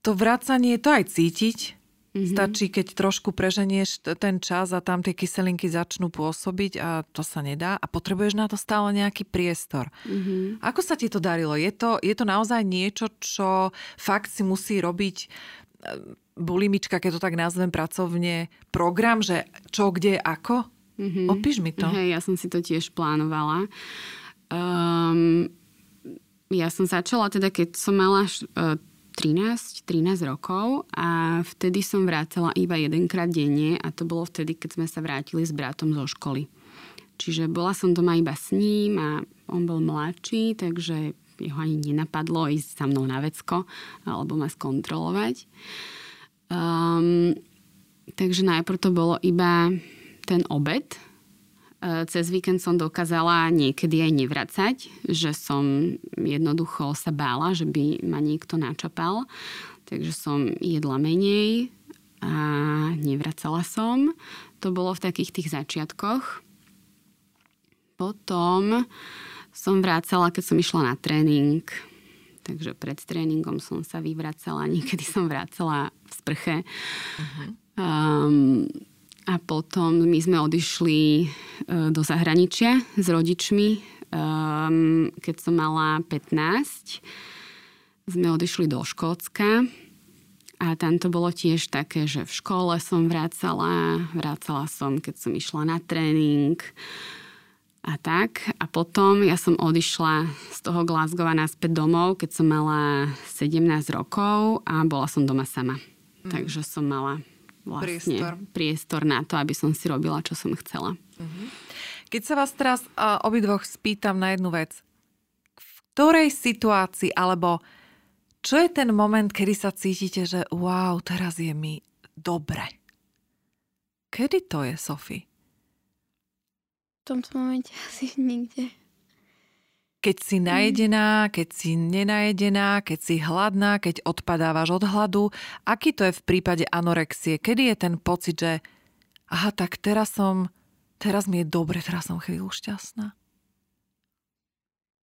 to vracanie, to aj cítiť. Mm-hmm. Stačí, keď trošku preženieš ten čas a tam tie kyselinky začnú pôsobiť a to sa nedá. A potrebuješ na to stále nejaký priestor. Mm-hmm. Ako sa ti to darilo? Je to naozaj niečo, čo fakt si musí robiť bulimička, keď to tak nazvem pracovne, program, že čo, kde, ako? Mm-hmm. Opíš mi to. Hej, ja som si to tiež plánovala. Ja som začala teda, keď som mala 13 rokov a vtedy som vrátila iba jedenkrát denne a to bolo vtedy, keď sme sa vrátili s bratom zo školy. Čiže bola som doma iba s ním a on bol mladší, takže jeho ani nenapadlo ísť sa mnou na vecko alebo ma skontrolovať. Takže najprv to bolo iba ten obed. Cez víkend som dokázala niekedy aj nevracať, že som jednoducho sa bála, že by ma niekto načapal. Takže som jedla menej a nevracala som. To bolo v takých tých začiatkoch. Potom som vracala, keď som išla na tréning. Takže pred tréningom som sa vyvracala. Niekedy som vracala v sprche. A potom my sme odišli do zahraničia s rodičmi. Keď som mala 15, sme odišli do Škótska. A tam to bolo tiež také, že v škole som vracala som, keď som išla na tréning a tak. A potom ja som odišla z toho Glasgowa naspäť domov, keď som mala 17 rokov a bola som doma sama. Takže som mala vlastne priestor na to, aby som si robila, čo som chcela. Keď sa vás teraz obidvoch spýtam na jednu vec. V ktorej situácii, alebo čo je ten moment, kedy sa cítite, že wow, teraz je mi dobre? Kedy to je, Sophie? V tomto momente asi nikde. Keď si najedená, keď si nenajedená, keď si hladná, keď odpadávaš od hladu. Aký to je v prípade anorexie? Kedy je ten pocit, že aha, tak teraz mi je dobre, teraz som chvíľu šťastná?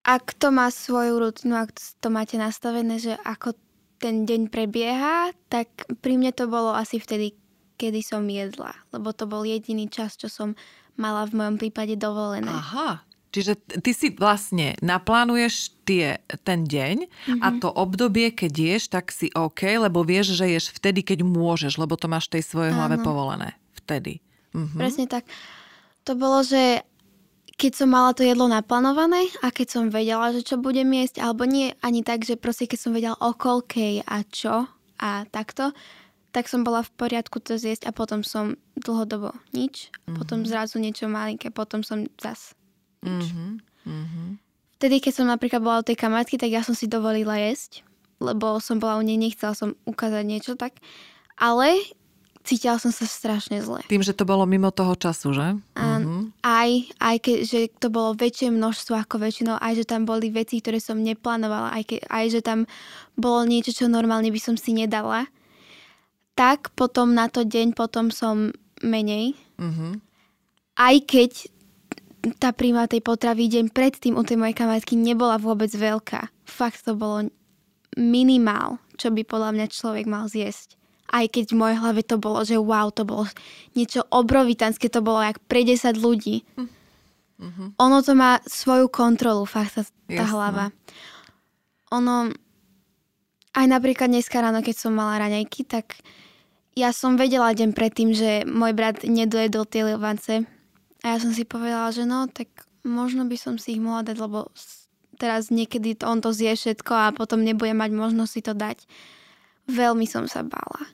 Ak to má svoju rutinu, ak to máte nastavené, že ako ten deň prebieha, tak pri mne to bolo asi vtedy, kedy som jedla. Lebo to bol jediný čas, čo som mala v mojom prípade dovolené. Aha. Čiže ty si vlastne naplánuješ ten deň a to obdobie, keď ješ, tak si OK, lebo vieš, že ješ vtedy, keď môžeš, lebo to máš tej svojej hlave povolené. Vtedy. Presne tak. To bolo, že keď som mala to jedlo naplánované a keď som vedela, že čo budem jesť, alebo nie ani tak, že proste keď som vedela o koľkej a čo a takto, tak som bola v poriadku to zjesť a potom som dlhodobo nič. Potom zrazu niečo malinké, potom som zas Vtedy, keď som napríklad bola u tej kamarátky, tak ja som si dovolila jesť, lebo som bola u nej, nechcela som ukázať niečo tak, ale cítila som sa strašne zle. Tým, že to bolo mimo toho času, že? Aj že to bolo väčšie množstvo ako väčšinou, aj že tam boli veci, ktoré som neplánovala, aj že tam bolo niečo, čo normálne by som si nedala. Tak potom na to deň potom som menej. Aj keď tá príjma tej potravy deň predtým u tej mojej kamarátky nebola vôbec veľká. Fakt to bolo minimál, čo by podľa mňa človek mal zjesť. Aj keď v mojej hlave to bolo, že wow, to bolo niečo obrovitanské, to bolo jak pre 10 ľudí. Ono to má svoju kontrolu, fakt tá hlava. Ono, aj napríklad dneska ráno, keď som mala raňajky, tak ja som vedela deň predtým, že môj brat nedojedol tie lievance. A ja som si povedala, že no, tak možno by som si ich mohla dať, lebo teraz niekedy on to zje všetko a potom nebude mať možnosť si to dať. Veľmi som sa bála.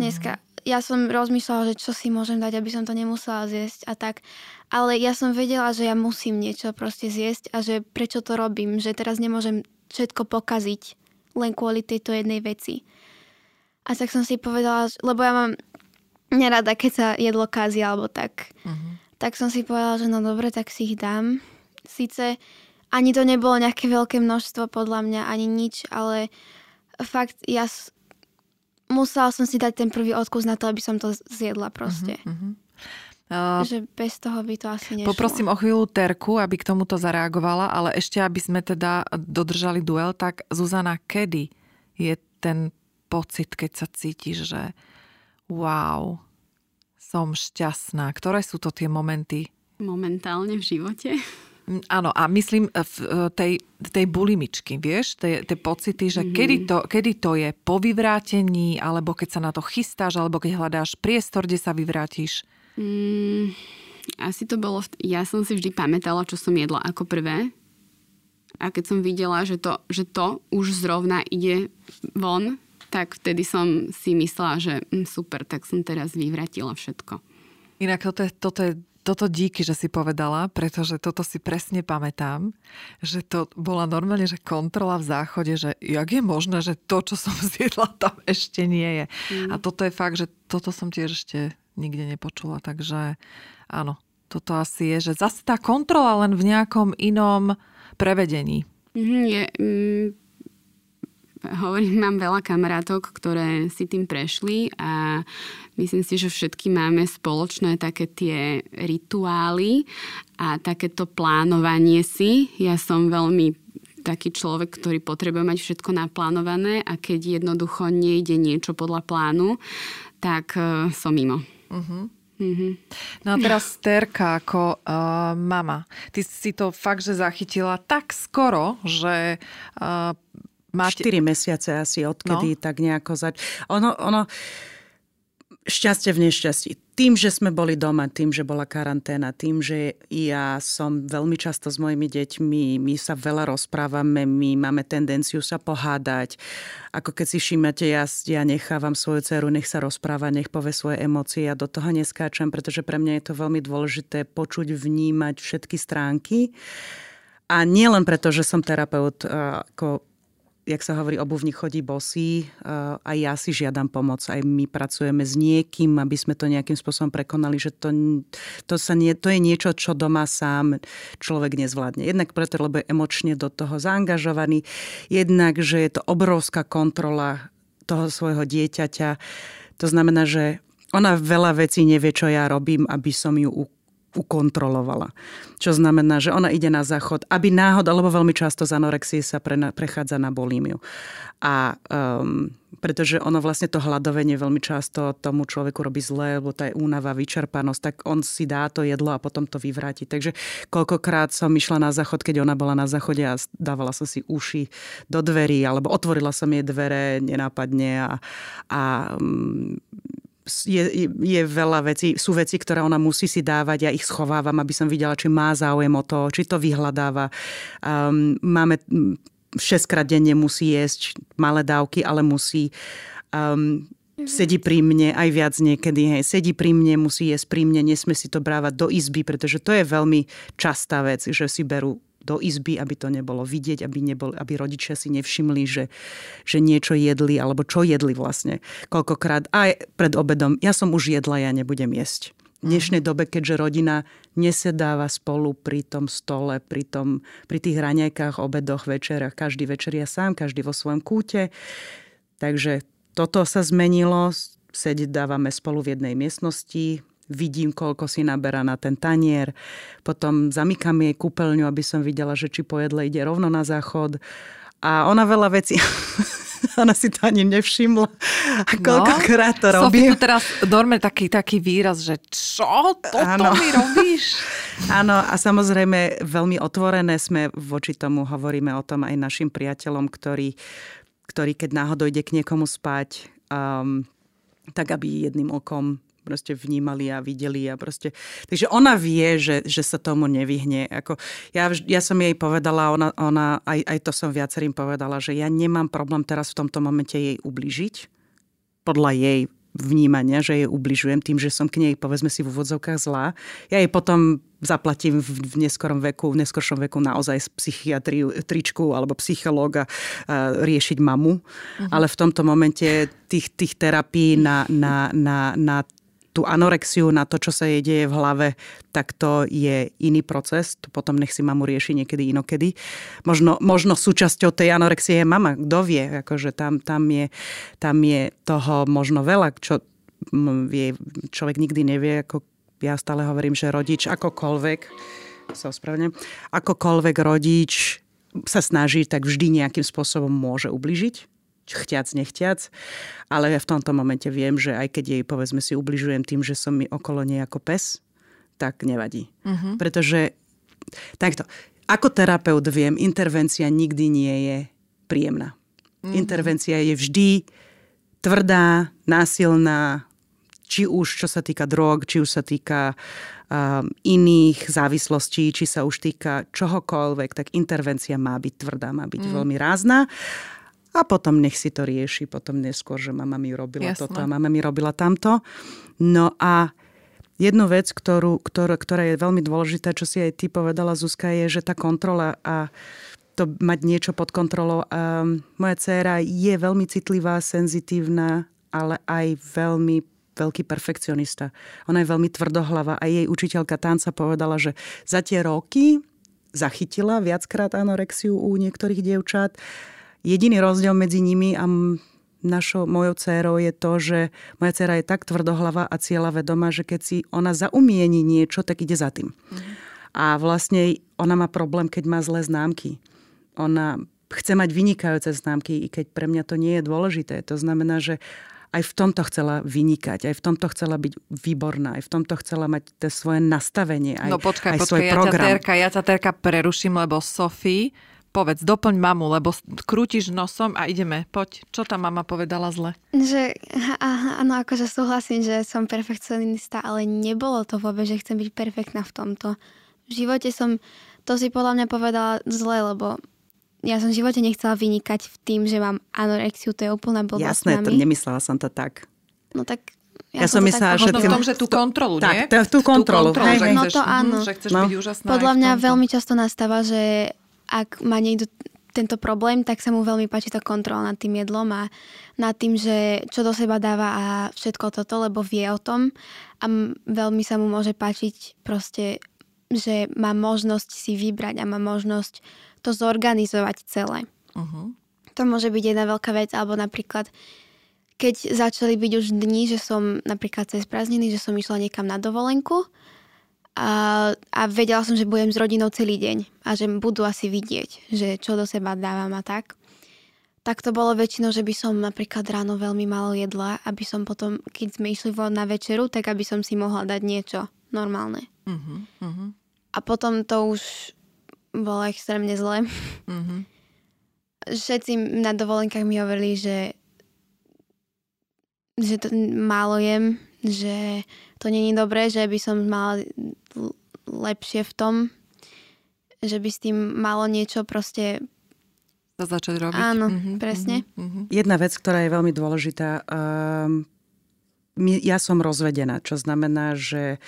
Dneska ja som rozmýšľala, že čo si môžem dať, aby som to nemusela zjesť a tak. Ale ja som vedela, že ja musím niečo proste zjesť a že prečo to robím, že teraz nemôžem všetko pokaziť len kvôli tejto jednej veci. A tak som si povedala, lebo ja mám nerada, keď sa jedlo kazí alebo tak. Tak som si povedala, že no dobre, tak si ich dám. Sice ani to nebolo nejaké veľké množstvo podľa mňa, ani nič, ale fakt ja musela som si dať ten prvý odkus na to, aby som to zjedla proste. Že bez toho by to asi nešlo. Poprosím o chvíľu Terku, aby k tomuto zareagovala, ale ešte aby sme teda dodržali duel, tak Zuzana, kedy je ten pocit, keď sa cítiš, že wow, som šťastná. Ktoré sú to tie momenty? Momentálne v živote. Áno, a myslím v tej bulimičky, vieš, tie pocity, že kedy to je po vyvrátení, alebo keď sa na to chystáš, alebo keď hľadáš priestor, kde sa vyvrátiš. Asi to bolo, ja som si vždy pamätala, čo som jedla ako prvé. A keď som videla, že to už zrovna ide von, tak vtedy som si myslela, že super, tak som teraz vyvratila všetko. Inak toto díky, že si povedala, pretože toto si presne pamätám, že to bola normálne, že kontrola v záchode, že jak je možné, že to, čo som zjedla, tam ešte nie je. A toto je fakt, že toto som tiež ešte nikde nepočula, takže áno, toto asi je, že zase tá kontrola len v nejakom inom prevedení. Hovorím, mám veľa kamarátok, ktoré si tým prešli a myslím si, že všetky máme spoločné také tie rituály a takéto plánovanie si. Ja som veľmi taký človek, ktorý potrebuje mať všetko naplánované a keď jednoducho nejde niečo podľa plánu, tak som mimo. No a teraz Terka ako mama. Ty si to fakt, že zachytila tak skoro, že 4 mesiace asi, odkedy tak nejako Ono, šťastie v nešťastí. Tým, že sme boli doma, tým, že bola karanténa, tým, že ja som veľmi často s mojimi deťmi, my sa veľa rozprávame, my máme tendenciu sa pohádať. Ako keď si všímate, ja nechávam svoju dceru, nech sa rozpráva, nech povie svoje emócie, ja do toho neskáčam, pretože pre mňa je to veľmi dôležité počuť, vnímať všetky stránky. A nielen preto, že som terapeut, ako jak sa hovorí, obuvník chodí bosý, a ja si žiadam pomoc. Aj my pracujeme s niekým, aby sme to nejakým spôsobom prekonali, že to je niečo, čo doma sám človek nezvládne. Jednak preto, lebo je emočne do toho zaangažovaný, jednak, že je to obrovská kontrola toho svojho dieťaťa. To znamená, že ona veľa vecí nevie, čo ja robím, aby som ju ukontrolovala. Čo znamená, že ona ide na záchod, aby náhodou, alebo veľmi často z anorexie sa prechádza na bulímiu. A pretože ono vlastne to hladovenie veľmi často tomu človeku robí zle, lebo tá je únava, vyčerpanosť, tak on si dá to jedlo a potom to vyvráti. Takže koľkokrát som išla na záchod, keď ona bola na záchode a dávala som si uši do dverí, alebo otvorila som jej dvere nenápadne a Je veľa vecí, sú veci, ktoré ona musí si dávať, ja ich schovávam, aby som videla, či má záujem o to, či to vyhľadáva. Máme 6-krát denne musí jesť malé dávky, ale musí. Sedí pri mne, aj viac niekedy. Hej. Sedí pri mne, musí jesť pri mne, nesmie si to brávať do izby, pretože to je veľmi častá vec, že si berú do izby, aby to nebolo vidieť, aby rodičia si nevšimli, že niečo jedli, alebo čo jedli vlastne. Koľkokrát, aj pred obedom, ja som už jedla, ja nebudem jesť. V dnešnej dobe, keďže rodina nesedáva spolu pri tom stole, pri tých raňajkách, obedoch, večerách, každý večer ja sám, každý vo svojom kúte. Takže toto sa zmenilo, sedieť dávame spolu v jednej miestnosti, vidím, koľko si naberá na ten tanier. Potom zamykam jej kúpeľňu, aby som videla, že či po jedle ide rovno na záchod. A ona veľa vecí... Ona si to ani nevšimla. A koľkokrát to robí. Sophie, tu teraz dorme taký výraz, že čo? Toto mi robíš? Áno, a samozrejme veľmi otvorené sme voči tomu, hovoríme o tom aj našim priateľom, ktorý keď náhodou ide k niekomu spať, tak aby jedným okom proste vnímali a videli a proste... Takže ona vie, že sa tomu nevyhne. Ako, ja som jej povedala, ona aj to som viacerým povedala, že ja nemám problém teraz v tomto momente jej ublížiť. Podľa jej vnímania, že jej ubližujem tým, že som k nej, povedzme si, v úvodzovkách zlá. Ja jej potom zaplatím v neskoršom veku naozaj psychiatričku alebo psychológa riešiť mamu. Uh-huh. Ale v tomto momente tých terapií na tú anorexiu, na to, čo sa jej deje v hlave, tak to je iný proces. To potom nech si mamu rieši niekedy inokedy. Možno súčasťou tej anorexie je mama. Kto vie? Akože tam je toho možno veľa, čo vie, človek nikdy nevie. Ako ja stále hovorím, že rodič akokoľvek rodič sa snaží, tak vždy nejakým spôsobom môže ubližiť. Chťac, nechťac, ale ja v tomto momente viem, že aj keď jej, povedzme si, ubližujem tým, že som mi okolo nej ako pes, tak nevadí. Uh-huh. Pretože takto, ako terapeut viem, intervencia nikdy nie je príjemná. Uh-huh. Intervencia je vždy tvrdá, násilná, či už čo sa týka drog, či už sa týka iných závislostí, či sa už týka čohokoľvek, tak intervencia má byť tvrdá, má byť veľmi rázna. A potom nech si to rieši, potom neskôr, že mama mi robila toto a mama mi robila tamto. No a jednu vec, ktorá je veľmi dôležitá, čo si aj ty povedala, Zuzka, je, že tá kontrola a to mať niečo pod kontrolou. Moja dcéra je veľmi citlivá, senzitívna, ale aj veľmi veľký perfekcionista. Ona je veľmi tvrdohlava a jej učiteľka tanca povedala, že za tie roky zachytila viackrát anorexiu u niektorých dievčat. Jediný rozdiel medzi nimi a mojou dcérou je to, že moja dcéra je tak tvrdohlava a cieľavedomá, že keď si ona zaumieni niečo, tak ide za tým. A vlastne ona má problém, keď má zlé známky. Ona chce mať vynikajúce známky, i keď pre mňa to nie je dôležité. To znamená, že aj v tomto chcela vynikať, aj v tomto chcela byť výborná, aj v tomto chcela mať to svoje nastavenie, aj, počkaj, svoj program. Ja ťa, Terka, preruším, lebo Sophie... Povedz, doplň mamu, lebo krútiš nosom a ideme. Poď, čo tá mama povedala zle? Že, áno, akože súhlasím, že som perfekcionista, ale nebolo to vôbec, že chcem byť perfektná v tomto. V živote to si podľa mňa povedala zle, lebo ja som v živote nechcela vynikať v tým, že mám anorexiu, to je úplná blbosť. Jasné, nemyslela som to tak. No tak... Ja som myslela, že... Možno v tom, že tú kontrolu, nie? Tak, tú kontrolu. No to áno. Že chceš byť úžasná. Podľa mňa veľmi často nastáva, že ak má niekto tento problém, tak sa mu veľmi páči tá kontrola nad tým jedlom a nad tým, že čo do seba dáva a všetko toto, lebo vie o tom a veľmi sa mu môže páčiť proste, že má možnosť si vybrať a má možnosť to zorganizovať celé. Uh-huh. To môže byť jedna veľká vec, alebo napríklad keď začali byť už dni, že som napríklad cez prázdniny, že som išla niekam na dovolenku, a vedela som, že budem s rodinou celý deň a že budú asi vidieť, že čo do seba dávam a tak. Tak to bolo väčšinou, že by som napríklad ráno veľmi málo jedla, aby som potom, keď sme išli von na večeru, tak aby som si mohla dať niečo normálne. Uh-huh, uh-huh. A potom to už bolo extrémne zlé. Uh-huh. Všetci na dovolenkách mi hovorili, že to málo jem, že to nie je dobré, že by som mala lepšie v tom, že by s tým malo niečo proste... Začať robiť. Áno, presne. Mm-hmm. Jedna vec, ktorá je veľmi dôležitá. Ja som rozvedená, čo znamená, že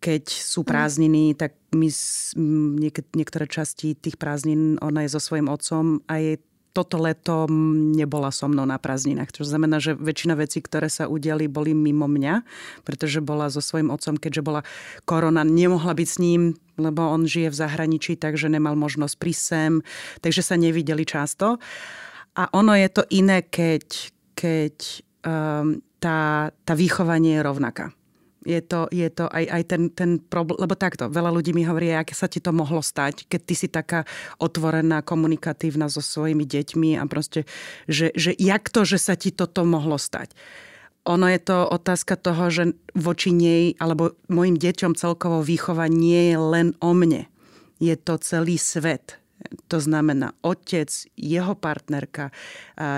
keď sú prázdniny, tak niektoré časti tých prázdnin, ona je so svojím otcom a jej toto leto nebola so mnou na prázdninách. To znamená, že väčšina vecí, ktoré sa udiali, boli mimo mňa, pretože bola so svojím otcom, keďže bola korona, nemohla byť s ním, lebo on žije v zahraničí, takže nemal možnosť prísť sem, takže sa nevideli často. A ono je to iné, keď tá výchova nie je rovnaká. Je to aj ten problém, lebo takto, veľa ľudí mi hovorí, ako sa ti to mohlo stať, keď ty si taká otvorená, komunikatívna so svojimi deťmi a proste, že jak to, že sa ti toto mohlo stať. Ono je to otázka toho, že voči nej, alebo mojim deťom celkovo výchova nie je len o mne. Je to celý svet. To znamená otec, jeho partnerka,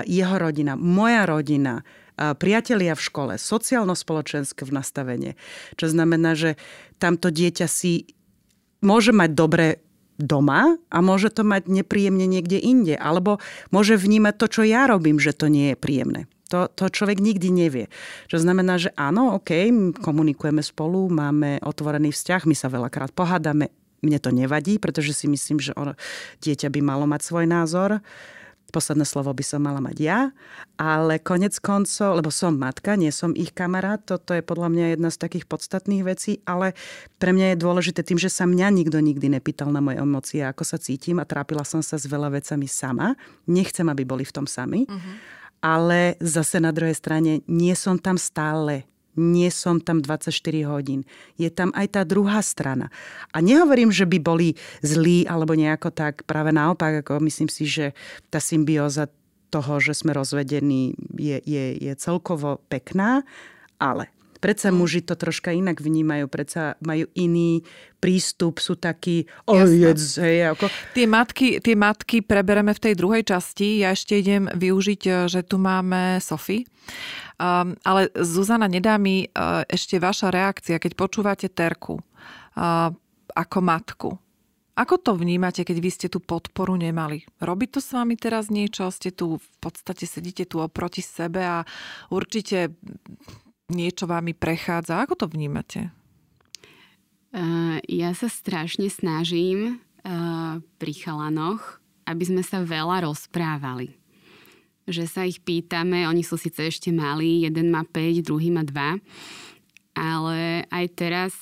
jeho rodina, moja rodina, priatelia v škole, sociálno-spoločenské v nastavenie. Čo znamená, že tamto dieťa si môže mať dobre doma a môže to mať nepríjemne niekde inde. Alebo môže vnímať to, čo ja robím, že to nie je príjemné. To človek nikdy nevie. Čo znamená, že áno, okej, komunikujeme spolu, máme otvorený vzťah, my sa veľakrát pohádame. Mne to nevadí, pretože si myslím, že dieťa by malo mať svoj názor. Posledné slovo by som mala mať ja, ale konec koncov, lebo som matka, nie som ich kamarát, toto je podľa mňa jedna z takých podstatných vecí, ale pre mňa je dôležité tým, že sa mňa nikto nikdy nepýtal na moje emócie, ako sa cítim a trápila som sa s veľa vecami sama. Nechcem, aby boli v tom sami, ale zase na druhej strane nie som tam stále. Nie som tam 24 hodín. Je tam aj tá druhá strana. A nehovorím, že by boli zlí alebo nejako tak. Práve naopak, ako myslím si, že tá symbióza toho, že sme rozvedení, je celkovo pekná. Ale predsa muži to troška inak vnímajú. Predsa majú iný prístup, sú takí... Tie matky prebereme v tej druhej časti. Ja ešte idem využiť, že tu máme Sophie. Ale Zuzana, nedá mi ešte vaša reakcia, keď počúvate Terku ako matku. Ako to vnímate, keď vy ste tú podporu nemali? Robí to s vami teraz niečo? Ste tu, v podstate sedíte tu oproti sebe a určite niečo vami prechádza. Ako to vnímate? Ja sa strašne snažím pri chalanoch, aby sme sa veľa rozprávali. Že sa ich pýtame, oni sú síce ešte malí, jeden má 5, druhý má 2, ale aj teraz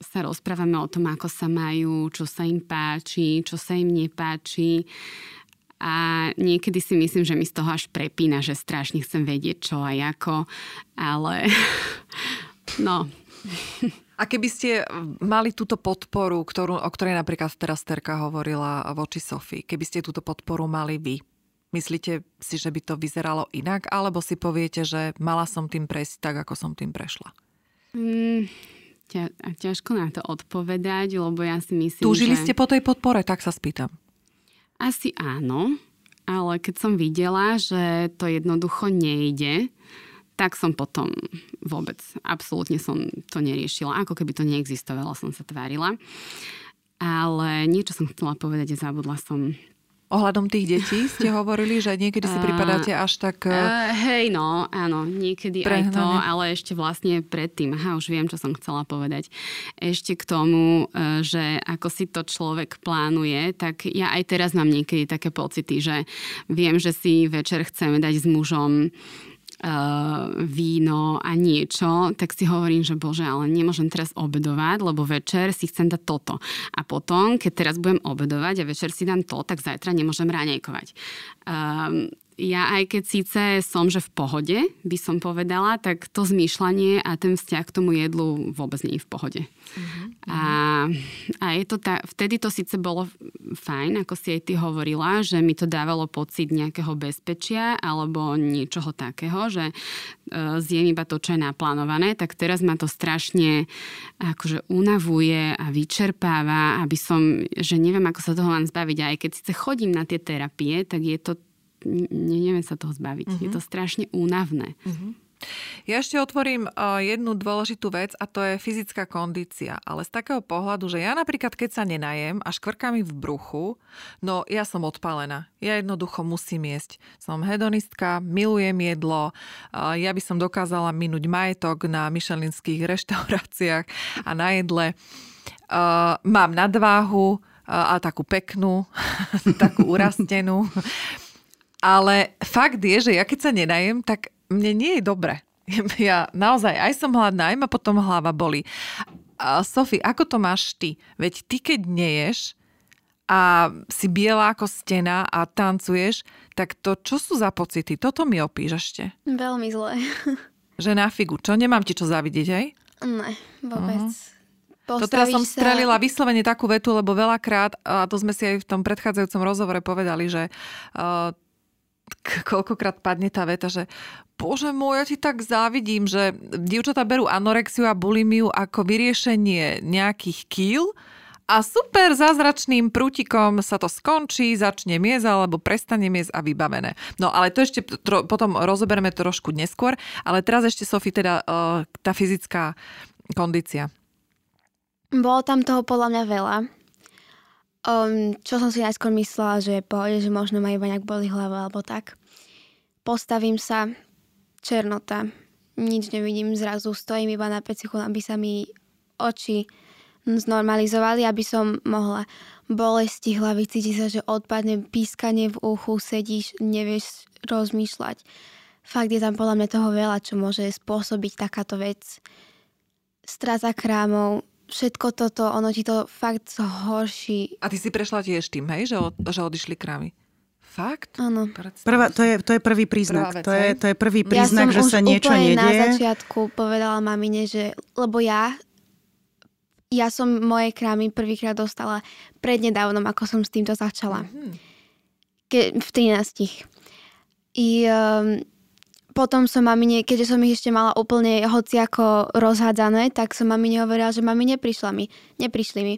sa rozprávame o tom, ako sa majú, čo sa im páči, čo sa im nepáči a niekedy si myslím, že mi z toho až prepína, že strašne chcem vedieť, čo aj ako, ale no... A keby ste mali túto podporu, o ktorej napríklad teraz Terka hovorila voči Sophie, keby ste túto podporu mali vy, myslíte si, že by to vyzeralo inak? Alebo si poviete, že mala som tým prejsť tak, ako som tým prešla? Ťažko na to odpovedať, lebo ja si myslím, túžili ste po tej podpore, tak sa spýtam. Asi áno, ale keď som videla, že to jednoducho nejde, tak som potom vôbec, absolútne som to neriešila. Ako keby to neexistovalo, som sa tvárila. Ale niečo som chcela povedať a zabudla som... Ohľadom tých detí ste hovorili, že niekedy si pripadáte až tak... Hej, no, áno, niekedy prehnané. Aj to, ale ešte vlastne predtým. Aha, už viem, čo som chcela povedať. Ešte k tomu, že ako si to človek plánuje, tak ja aj teraz mám niekedy také pocity, že viem, že si večer chceme dať s mužom víno a niečo, tak si hovorím, že bože, ale nemôžem teraz obedovať, lebo večer si chcem dať toto. A potom, keď teraz budem obedovať a večer si dám to, tak zajtra nemôžem ráňajkovať. Ja aj keď síce som, že v pohode, by som povedala, tak to zmýšľanie a ten vzťah k tomu jedlu vôbec nie je v pohode. Uh-huh. A je to vtedy to síce bolo fajn, ako si aj ty hovorila, že mi to dávalo pocit nejakého bezpečia alebo niečoho takého, že zjem iba to, čo je naplánované, tak teraz ma to strašne akože unavuje a vyčerpáva, aby som, že neviem, ako sa toho mám zbaviť. A aj keď síce chodím na tie terapie, tak je to neviem sa toho zbaviť. Uh-huh. Je to strašne únavné. Uh-huh. Ja ešte otvorím jednu dôležitú vec a to je fyzická kondícia. Ale z takého pohľadu, že ja napríklad, keď sa nenajem a škvrká mi v bruchu, no ja som odpálená. Ja jednoducho musím jesť. Som hedonistka, milujem jedlo. Ja by som dokázala minúť majetok na michelinských reštauráciách a na jedle. Mám nadváhu a takú peknú, takú urastenú. Ale fakt je, že ja keď sa nenajem, tak mne nie je dobre. Ja naozaj aj som hladná, aj ma potom hlava bolí. Sophie, ako to máš ty? Veď ty, keď neješ a si biela ako stena a tancuješ, tak to, čo sú za pocity? Toto mi opíš ešte. Veľmi zle. Že na figu. Čo? Nemám ti čo závidieť, hej? Ne, vôbec. To teraz som strelila vyslovene takú vetu, lebo veľakrát, a to sme si aj v tom predchádzajúcom rozhovore povedali, že koľkokrát padne tá veta, že bože môj, ja ti tak závidím, že dievčatá berú anorexiu a bulimiu ako vyriešenie nejakých kýl a super zázračným prútikom sa to skončí, začne miesť alebo prestane miesť a vybavené. No ale to ešte potom rozoberieme trošku neskôr, ale teraz ešte Sophie, teda tá fyzická kondícia. Bolo tam toho podľa mňa veľa. Čo som si najskôr myslela, že je pohode, že možno ma iba nejak bolí hlava alebo tak. Postavím sa, černota. Nič nevidím zrazu, stojím iba na 5 sekúnd, aby sa mi oči znormalizovali, aby som mohla bolesti hlavy, cíti sa, že odpadne pískanie v uchu, sedíš, nevieš rozmýšľať. Fakt je tam podľa mňa toho veľa, čo môže spôsobiť takáto vec. Strata krámov, všetko toto, ono ti to fakt horší. A ty si prešla tiež tým, hej? Že odišli krámy. Fakt? Áno. To je prvý príznak. Vec, to je prvý príznak, ja že sa niečo nedie. Ja som už úplne na začiatku povedala mamine, že... Lebo ja som moje krámy prvýkrát dostala prednedávnom, ako som s týmto začala. V 13. I... Potom som mamine, keďže som ich ešte mala úplne hociako rozhádzané, tak som mamine hovorila, že mami neprišli mi.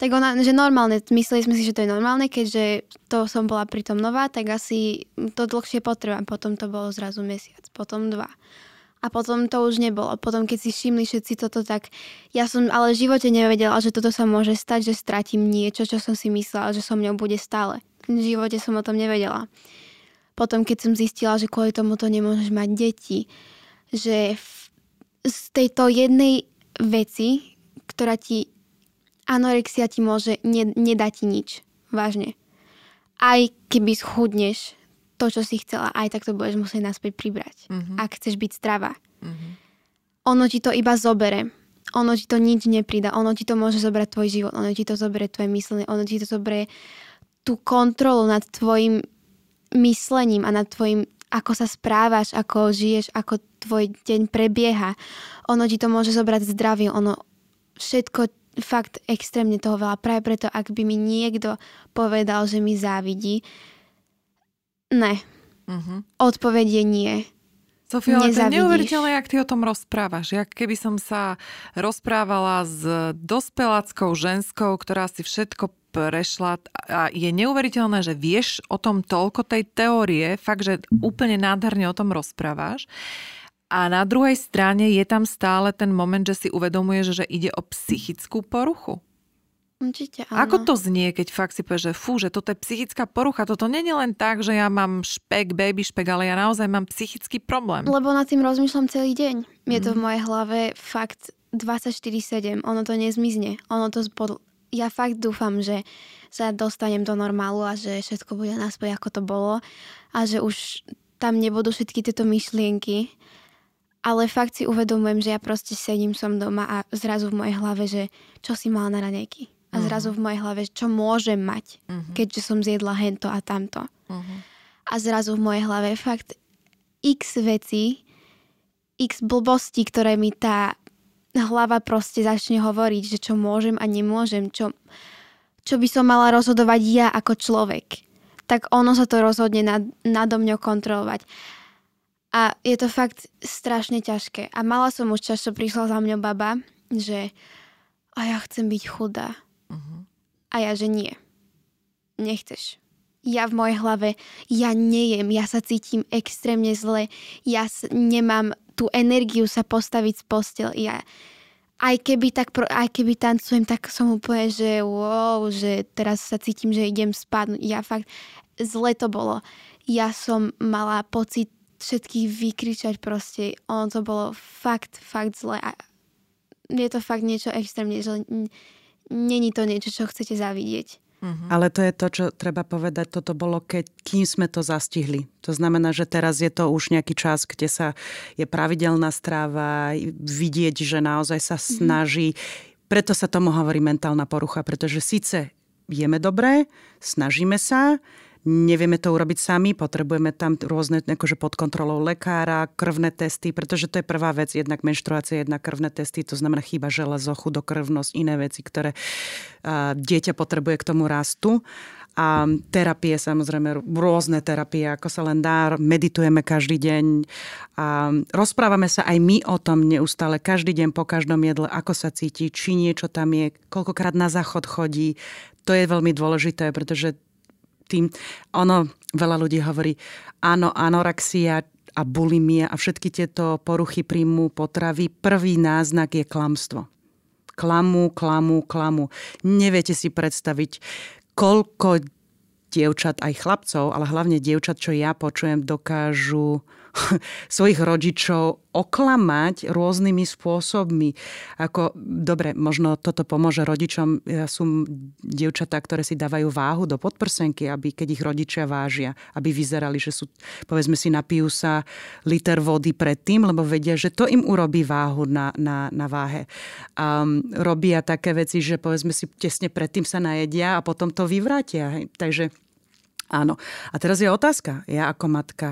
Tak ona, že normálne, mysleli sme si, že to je normálne, keďže to som bola pritom nová, tak asi to dlhšie potrvám. Potom to bolo zrazu mesiac, potom 2. A potom to už nebolo. Potom keď si všimli všetci toto, tak ja som ale v živote nevedela, že toto sa môže stať, že stratím niečo, čo som si myslela, že so mňou bude stále. V živote som o tom nevedela. Potom, keď som zistila, že kvôli tomu to nemôžeš mať deti, že z tejto jednej veci, ktorá ti anorexia ti môže nedá ti nič. Vážne. Aj keby schudneš to, čo si chcela, aj tak to budeš musieť naspäť pribrať. Ak chceš byť zdravá. Ono ti to iba zobere. Ono ti to nič nepridá. Ono ti to môže zobrať tvoj život. Ono ti to zoberie tvoje myslenie. Ono ti to zoberie tú kontrolu nad tvojim myslením a nad tvojim, ako sa správaš, ako žiješ, ako tvoj deň prebieha. Ono ti to môže zobrať zdravie, ono všetko, fakt extrémne toho veľa. Práve preto, ak by mi niekto povedal, že mi závidí, ne. Odpoveď je nie. Sophie, ale to je neuveriteľné, jak ty o tom rozprávaš. Jak keby som sa rozprávala s dospeláckou ženskou, ktorá si všetko prešla a je neuveriteľné, že vieš o tom toľko tej teórie, fakt, že úplne nádherne o tom rozprávaš. A na druhej strane je tam stále ten moment, že si uvedomuješ, že ide o psychickú poruchu. Určite, áno. Ako to znie, keď fakt si povieš, že fú, že toto je psychická porucha, toto nie je len tak, že ja mám špek, baby špek, ale ja naozaj mám psychický problém. Lebo nad tým rozmýšľam celý deň. Je to v mojej hlave fakt 24/7, ono to nezmizne, ono to ja fakt dúfam, že sa dostanem do normálu a že všetko bude naspäť, ako to bolo a že už tam nebudú všetky tieto myšlienky. Ale fakt si uvedomujem, že ja proste sedím som doma a zrazu v mojej hlave, že čo si mala na raňajky. A zrazu v mojej hlave, čo môžem mať, keďže som zjedla hento a tamto. A zrazu v mojej hlave fakt x vecí, x blbostí, ktoré mi tá hlava proste začne hovoriť, že čo môžem a nemôžem, čo by som mala rozhodovať ja ako človek. Tak ono sa to rozhodne nado mňou kontrolovať. A je to fakt strašne ťažké. A mala som už čas, čo prišla za mňou baba, že a ja chcem byť chudá. A ja, že nie. Nechceš. Ja v mojej hlave, ja nejem, ja sa cítim extrémne zle, ja nemám tú energiu sa postaviť z postel. Ja, aj keby tancujem, tak som úplne, že wow, že teraz sa cítim, že idem spadnúť. Ja fakt, zle to bolo. Ja som mala pocit všetkých vykričať proste. Ono to bolo fakt zle. A je to fakt niečo extrémne, že není to niečo, čo chcete zavidieť. Ale to je to, čo treba povedať, toto bolo, kým sme to zastihli. To znamená, že teraz je to už nejaký čas, kde sa je pravidelná stráva, vidieť, že naozaj sa snaží. Preto sa tomu hovorí mentálna porucha, pretože síce jeme dobre, snažíme sa, nevieme to urobiť sami, potrebujeme tam rôzne akože pod kontrolou lekára, krvné testy, pretože to je prvá vec, jednak menštruácia, jednak krvné testy, to znamená chýba železo, chudokrvnosť, iné veci, ktoré dieťa potrebuje k tomu rastu. A terapie, samozrejme, rôzne terapie, ako sa len dá, meditujeme každý deň a rozprávame sa aj my o tom neustále, každý deň po každom jedle, ako sa cíti, či niečo tam je, koľkokrát na záchod chodí. To je veľmi dôležité, pretože veľa ľudí hovorí, áno, anorexia a bulimia a všetky tieto poruchy príjmu potravy, prvý náznak je klamstvo. Klamú. Neviete si predstaviť, koľko dievčat, aj chlapcov, ale hlavne dievčat, čo ja počujem, dokážu svojich rodičov oklamať rôznymi spôsobmi. Dobre, možno toto pomôže rodičom. Sú dievčatá, ktoré si dávajú váhu do podprsenky, aby keď ich rodičia vážia, aby vyzerali, že sú, povedzme si, napijú sa liter vody predtým, lebo vedia, že to im urobí váhu na váhe. Robia také veci, že povedzme si, tesne predtým sa najedia a potom to vyvrátia. Takže áno. A teraz je otázka. Ja ako matka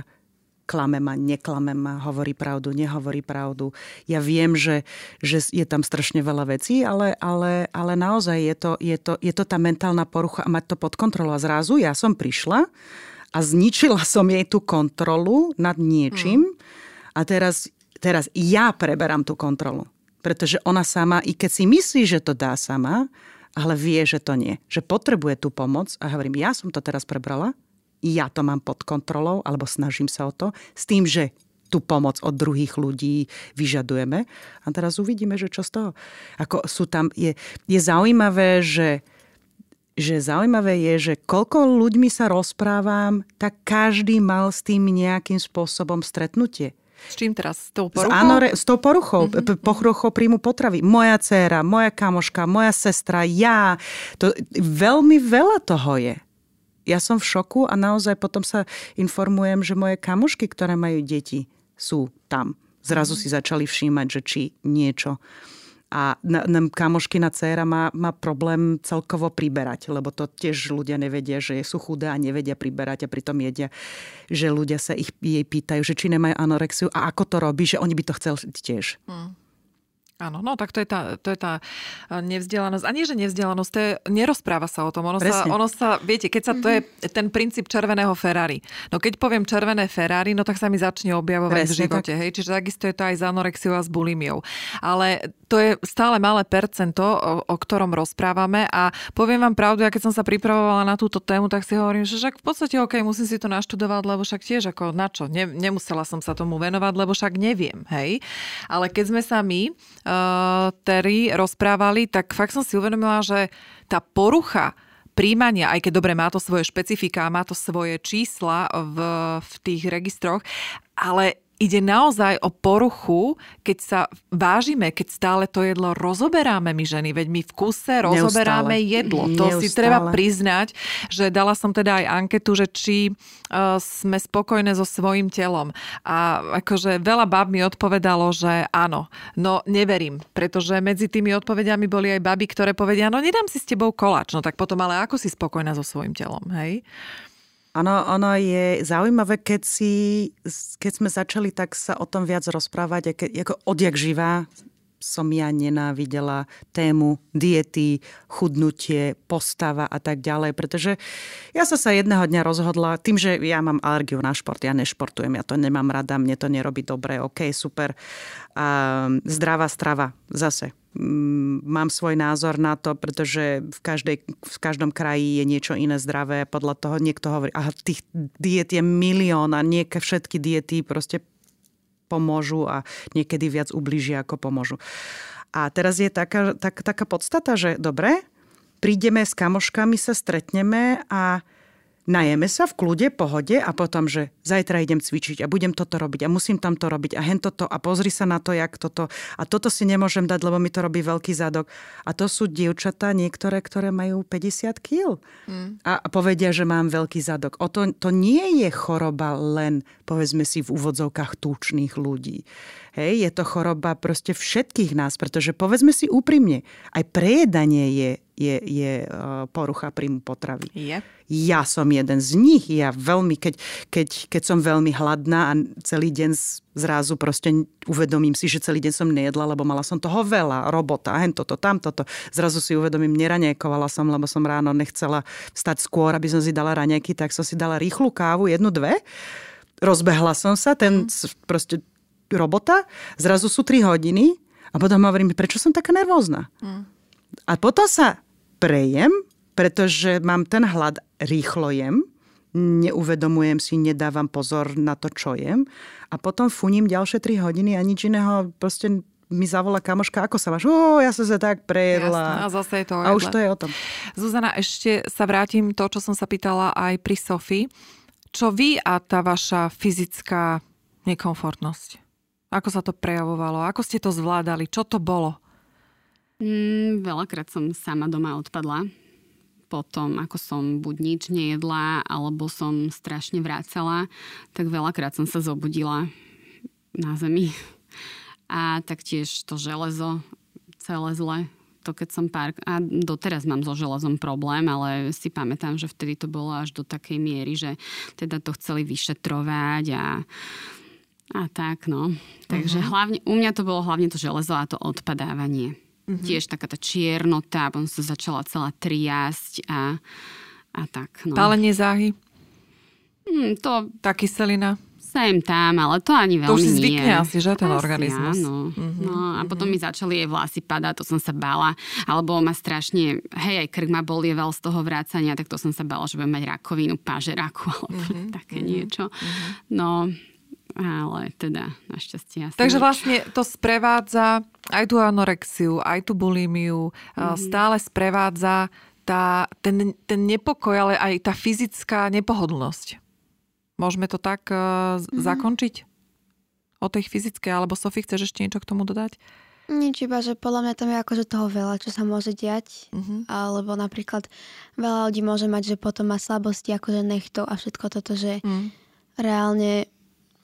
klame ma, neklame ma, hovorí pravdu, nehovorí pravdu. Ja viem, že je tam strašne veľa vecí, ale naozaj je to tá mentálna porucha a mať to pod kontrolou. A zrazu ja som prišla a zničila som jej tú kontrolu nad niečím a teraz ja preberám tú kontrolu. Pretože ona sama, i keď si myslí, že to dá sama, ale vie, že to nie. Že potrebuje tú pomoc a hovorím, ja som to teraz prebrala, ja to mám pod kontrolou, alebo snažím sa o to, s tým, že tú pomoc od druhých ľudí vyžadujeme. A teraz uvidíme, že čo z toho. Je zaujímavé, že zaujímavé je, že koľko ľuďmi sa rozprávam, tak každý mal s tým nejakým spôsobom stretnutie. S čím teraz? S tou poruchou? Áno, s tou poruchou. Poruchou príjmu potravy. Moja dcéra, moja kamoška, moja sestra, ja. To, veľmi veľa toho je. Ja som v šoku a naozaj potom sa informujem, že moje kamošky, ktoré majú deti, sú tam. Zrazu si začali všímať, že či niečo. A kamoškina dcéra má problém celkovo priberať, lebo to tiež ľudia nevedia, že sú chudé a nevedia priberať a pritom jedia. Že ľudia sa jej pýtajú, že či nemajú anorexiu a ako to robí, že oni by to chceli tiež. Áno, no tak to je tá nevzdelanosť. A nie, že nevzdelanosť, to je, nerozpráva sa o tom. Ono sa, viete, keď sa to je ten princíp červeného Ferrari. No keď poviem červené Ferrari, no tak sa mi začne objavovať presne v živote. Hej? Čiže takisto je to aj s anorexiou a s bulimiou. Ale to je stále malé percento, o ktorom rozprávame. A poviem vám pravdu, ja keď som sa pripravovala na túto tému, tak si hovorím, že však v podstate OK, musím si to naštudovať, lebo však tiež ako na čo? Nemusela som sa tomu venovať, lebo však neviem. Hej? Ale keď sme sa my Terry rozprávali, tak fakt som si uvedomila, že tá porucha príjmania, aj keď dobre má to svoje špecifika, má to svoje čísla v tých registroch, ale ide naozaj o poruchu, keď sa vážime, keď stále to jedlo rozoberáme my ženy, veď my v kuse rozoberáme jedlo. To si treba priznať, že dala som teda aj anketu, že či sme spokojné so svojím telom. A akože veľa bab mi odpovedalo, že áno. No neverím, pretože medzi tými odpovediami boli aj baby, ktoré povedia, no nedám si s tebou koláč. No tak potom, ale ako si spokojná so svojím telom, hej? Ono je zaujímavé, keď sme začali tak sa o tom viac rozprávať, ako odjak živá som ja nenávidela tému diety, chudnutie, postava a tak ďalej, pretože ja som sa jedného dňa rozhodla, tým, že ja mám alergiu na šport, ja nešportujem, ja to nemám rada, mne to nerobí dobre, OK, super. Zdravá strava, zase. Mám svoj názor na to, pretože v každom kraji je niečo iné zdravé. Podľa toho niekto hovorí, aha, tých diet je milión a všetky diety proste pomôžu a niekedy viac ublížia, ako pomôžu. A teraz je taká podstata, že dobre, prídeme s kamoškami, sa stretneme a najeme sa v kľude, pohode a potom, že zajtra idem cvičiť a budem toto robiť a musím tamto robiť a hen toto a pozri sa na to, jak toto a toto si nemôžem dať, lebo mi to robí veľký zadok. A to sú dievčatá niektoré, ktoré majú 50 kg a povedia, že mám veľký zadok. To nie je choroba len, povedzme si, v úvodzovkách tučných ľudí. Hej, je to choroba proste všetkých nás, pretože povedzme si úprimne, aj prejedanie je je porucha príjmu potravy. Yep. Ja som jeden z nich. Ja veľmi, keď som veľmi hladná a celý deň zrazu proste uvedomím si, že celý deň som nejedla, lebo mala som toho veľa, robota, hen toto, tam toto. Zrazu si uvedomím, neraňajkovala som, lebo som ráno nechcela vstať skôr, aby som si dala raňajky, tak som si dala rýchlu kávu, 1, 2. Rozbehla som sa, proste robota. Zrazu sú 3 hodiny a potom hovorím, prečo som taká nervózna? Mm. A potom sa prejem, pretože mám ten hlad, rýchlo jem, neuvedomujem si, nedávam pozor na to, čo jem a potom funím ďalšie 3 hodiny a nič iného, proste mi zavolá kamoška, ako sa máš? Ja som sa tak prejedla. Jasné, a zase je to ojedla. A už to je o tom. Zuzana, ešte sa vrátim to, čo som sa pýtala aj pri Sophie. Čo vy a tá vaša fyzická nekomfortnosť? Ako sa to prejavovalo? Ako ste to zvládali? Čo to bolo? Veľakrát som sama doma odpadla. Potom, ako som buď nič nejedla, alebo som strašne vrácala, tak veľakrát som sa zobudila na zemi. A taktiež to železo, celé zle. To keď som a doteraz mám so železom problém, ale si pamätám, že vtedy to bolo až do takej miery, že teda to chceli vyšetrovať a tak, no. Takže hlavne, u mňa to bolo hlavne to železo a to odpadávanie. Tiež taká tá čiernota, potom sa začala celá triasť a tak, no. Pálenie záhy? To... Tá kyselina? Sem tam, ale to ani veľmi nie. To už si zvykne asi, že ten organizmus. Áno. No, a potom mi začali jej vlasy padať, to som sa bála. Alebo ma strašne, aj krk ma bolieval z toho vrácania, tak to som sa bála, že budem mať rakovinu, pažeraku, alebo také niečo. No... Ale teda, našťastie. Takže vlastne to sprevádza aj tú anorexiu, aj tú bulímiu. Stále sprevádza ten nepokoj, ale aj tá fyzická nepohodlnosť. Môžeme to tak zakončiť? O tej fyzickej, alebo Sophie, chceš ešte niečo k tomu dodať? Nič, iba, že podľa mňa tam je akože toho veľa, čo sa môže diať, alebo napríklad veľa ľudí môže mať, že potom má slabosti, akože nechtov a všetko toto, že reálne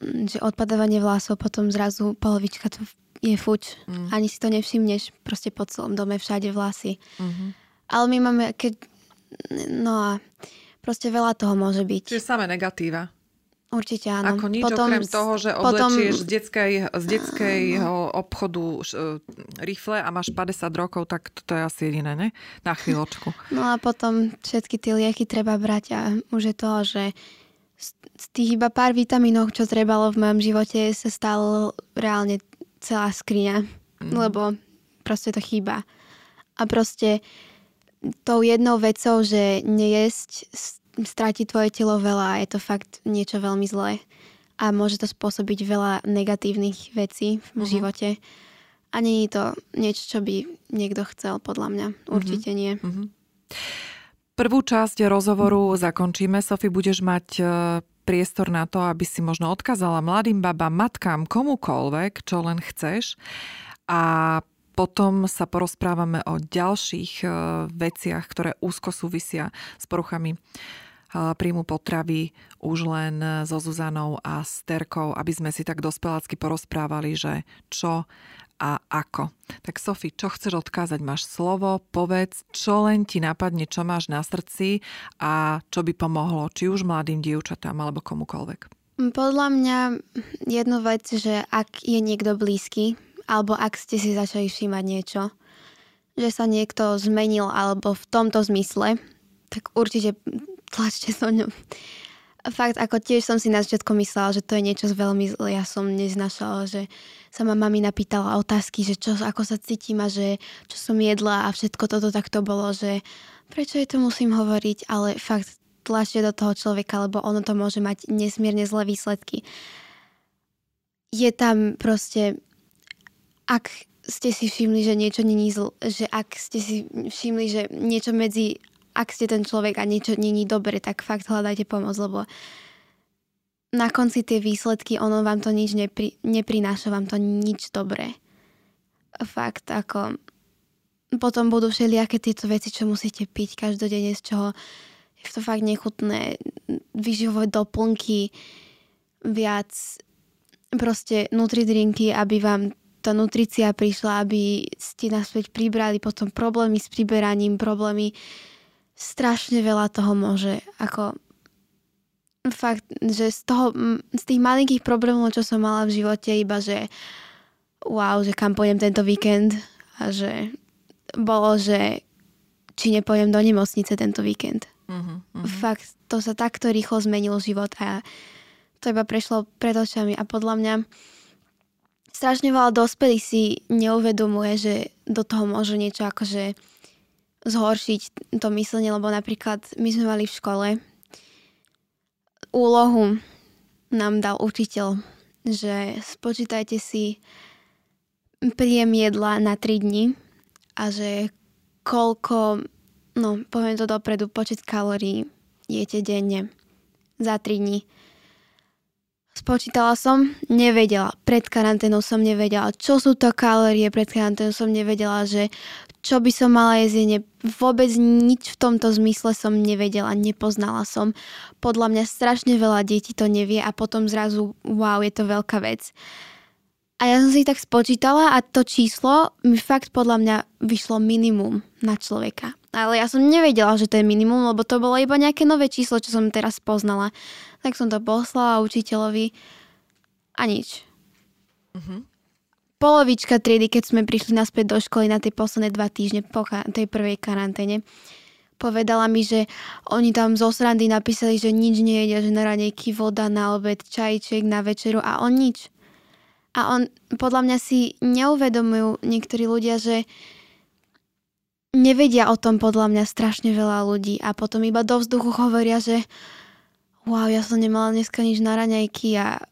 že odpadávanie vlasov, potom zrazu polovička to je fuč. Ani si to nevšimneš, proste po celom dome všade vlasy. Ale my máme, no a proste veľa toho môže byť. Čiže samé negatíva. Určite áno. Ako nič potom, okrem toho, že oblečieš z detského obchodu rifle a máš 50 rokov, tak to je asi jediné, ne? Na chvíľočku. No a potom všetky tie lieky treba brať a už je to, že z tých iba pár vitamínov, čo trebalo v mojom živote, sa stalo reálne celá skriňa. Lebo proste to chýba. A proste tou jednou vecou, že nejesť, stráti tvoje telo veľa a je to fakt niečo veľmi zlé. A môže to spôsobiť veľa negatívnych vecí v živote. A nie je to niečo, čo by niekto chcel, podľa mňa. Určite nie. Prvú časť rozhovoru zakončíme. Sophie, budeš mať priestor na to, aby si možno odkázala mladým babám, matkám, komukoľvek, čo len chceš. A potom sa porozprávame o ďalších veciach, ktoré úzko súvisia s poruchami príjmu potravy už len so Zuzanou a s Terkou, aby sme si tak dospelácky porozprávali, že čo a ako. Tak Sophie, čo chceš odkázať? Máš slovo, povedz, čo len ti napadne, čo máš na srdci a čo by pomohlo, či už mladým dievčatám alebo komukoľvek. Podľa mňa jednu vec, že ak je niekto blízky, alebo ak ste si začali všímať niečo, že sa niekto zmenil alebo v tomto zmysle, tak určite tlačte so ňou. Fakt, ako tiež som si na začiatku myslela, že to je niečo veľmi zlé. Ja som neznašala, že sa ma mamina pýtala otázky, že čo, ako sa cítim a že čo som jedla a všetko toto takto bolo, že prečo jej to musím hovoriť, ale fakt tlačte do toho človeka, lebo ono to môže mať nesmierne zlé výsledky. Je tam proste, ak ste si všimli, že niečo není zlé, že ak ste si všimli, že niečo medzi ak ste ten človek a niečo není dobre, tak fakt hľadajte pomoc, lebo na konci tie výsledky, ono vám to nič neprináša, vám to nič dobré. Fakt, ako potom budú všelijaké tieto veci, čo musíte piť každodenne, z čoho je to fakt nechutné, vyživové doplnky, viac proste nutridrinky, aby vám tá nutrícia prišla, aby ste naspäť pribrali, potom problémy s priberaním, problémy, strašne veľa toho môže, ako fakt, že z tých malinkých problémov, čo som mala v živote, iba že wow, že kam pôjdem tento víkend a že bolo, že či nepôjdem do nemocnice tento víkend. Fakt, to sa takto rýchlo zmenil život a to iba prešlo pred očami a podľa mňa strašne veľa dospelých si neuvedomuje, že do toho môže niečo akože zhoršiť to myslenie, lebo napríklad my sme mali v škole úlohu, nám dal učiteľ, že spočítajte si príjem jedla na 3 dni a že koľko, no poviem to dopredu, počet kalórií jete denne za 3 dni. Spočítala som, nevedela. Pred karanténou som nevedela, čo sú to kalórie. Pred karanténou som nevedela, že čo by som mala jesť. Vôbec nič v tomto zmysle som nevedela, nepoznala som. Podľa mňa strašne veľa detí to nevie a potom zrazu, wow, je to veľká vec. A ja som si tak spočítala a to číslo mi fakt podľa mňa vyšlo minimum na človeka. Ale ja som nevedela, že to je minimum, lebo to bolo iba nejaké nové číslo, čo som teraz poznala. Tak som to poslala učiteľovi a nič. Polovička triedy, keď sme prišli naspäť do školy na tie posledné 2 týždne po tej prvej karanténe, povedala mi, že oni tam zo srandy napísali, že nič nejedia, že na ranejky voda, na obed, čajček, na večeru a on nič. A on, podľa mňa si neuvedomujú niektorí ľudia, že nevedia o tom podľa mňa strašne veľa ľudí a potom iba do vzduchu hovoria, že wow, ja som nemala dneska nič na raňajky a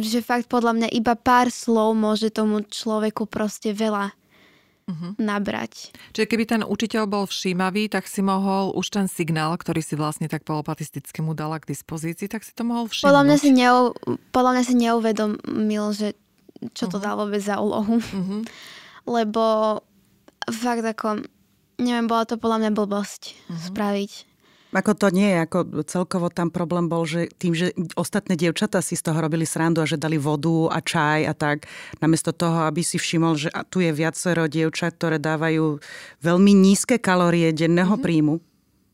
že fakt podľa mňa iba pár slov môže tomu človeku proste veľa nabrať. Čiže keby ten učiteľ bol všímavý, tak si mohol už ten signál, ktorý si vlastne tak polopatisticky mu dala k dispozícii, tak si to mohol všimnúť. Podľa mňa si neuvedomil, že čo to dal vôbec za úlohu. Lebo fakt ako... Neviem, bola to podľa mňa blbosť spraviť. Ako to nie, ako celkovo tam problém bol, že tým, že ostatné dievčatá si z toho robili srandu a že dali vodu a čaj a tak, namiesto toho, aby si všimol, že tu je viacero dievčat, ktoré dávajú veľmi nízke kalórie denného príjmu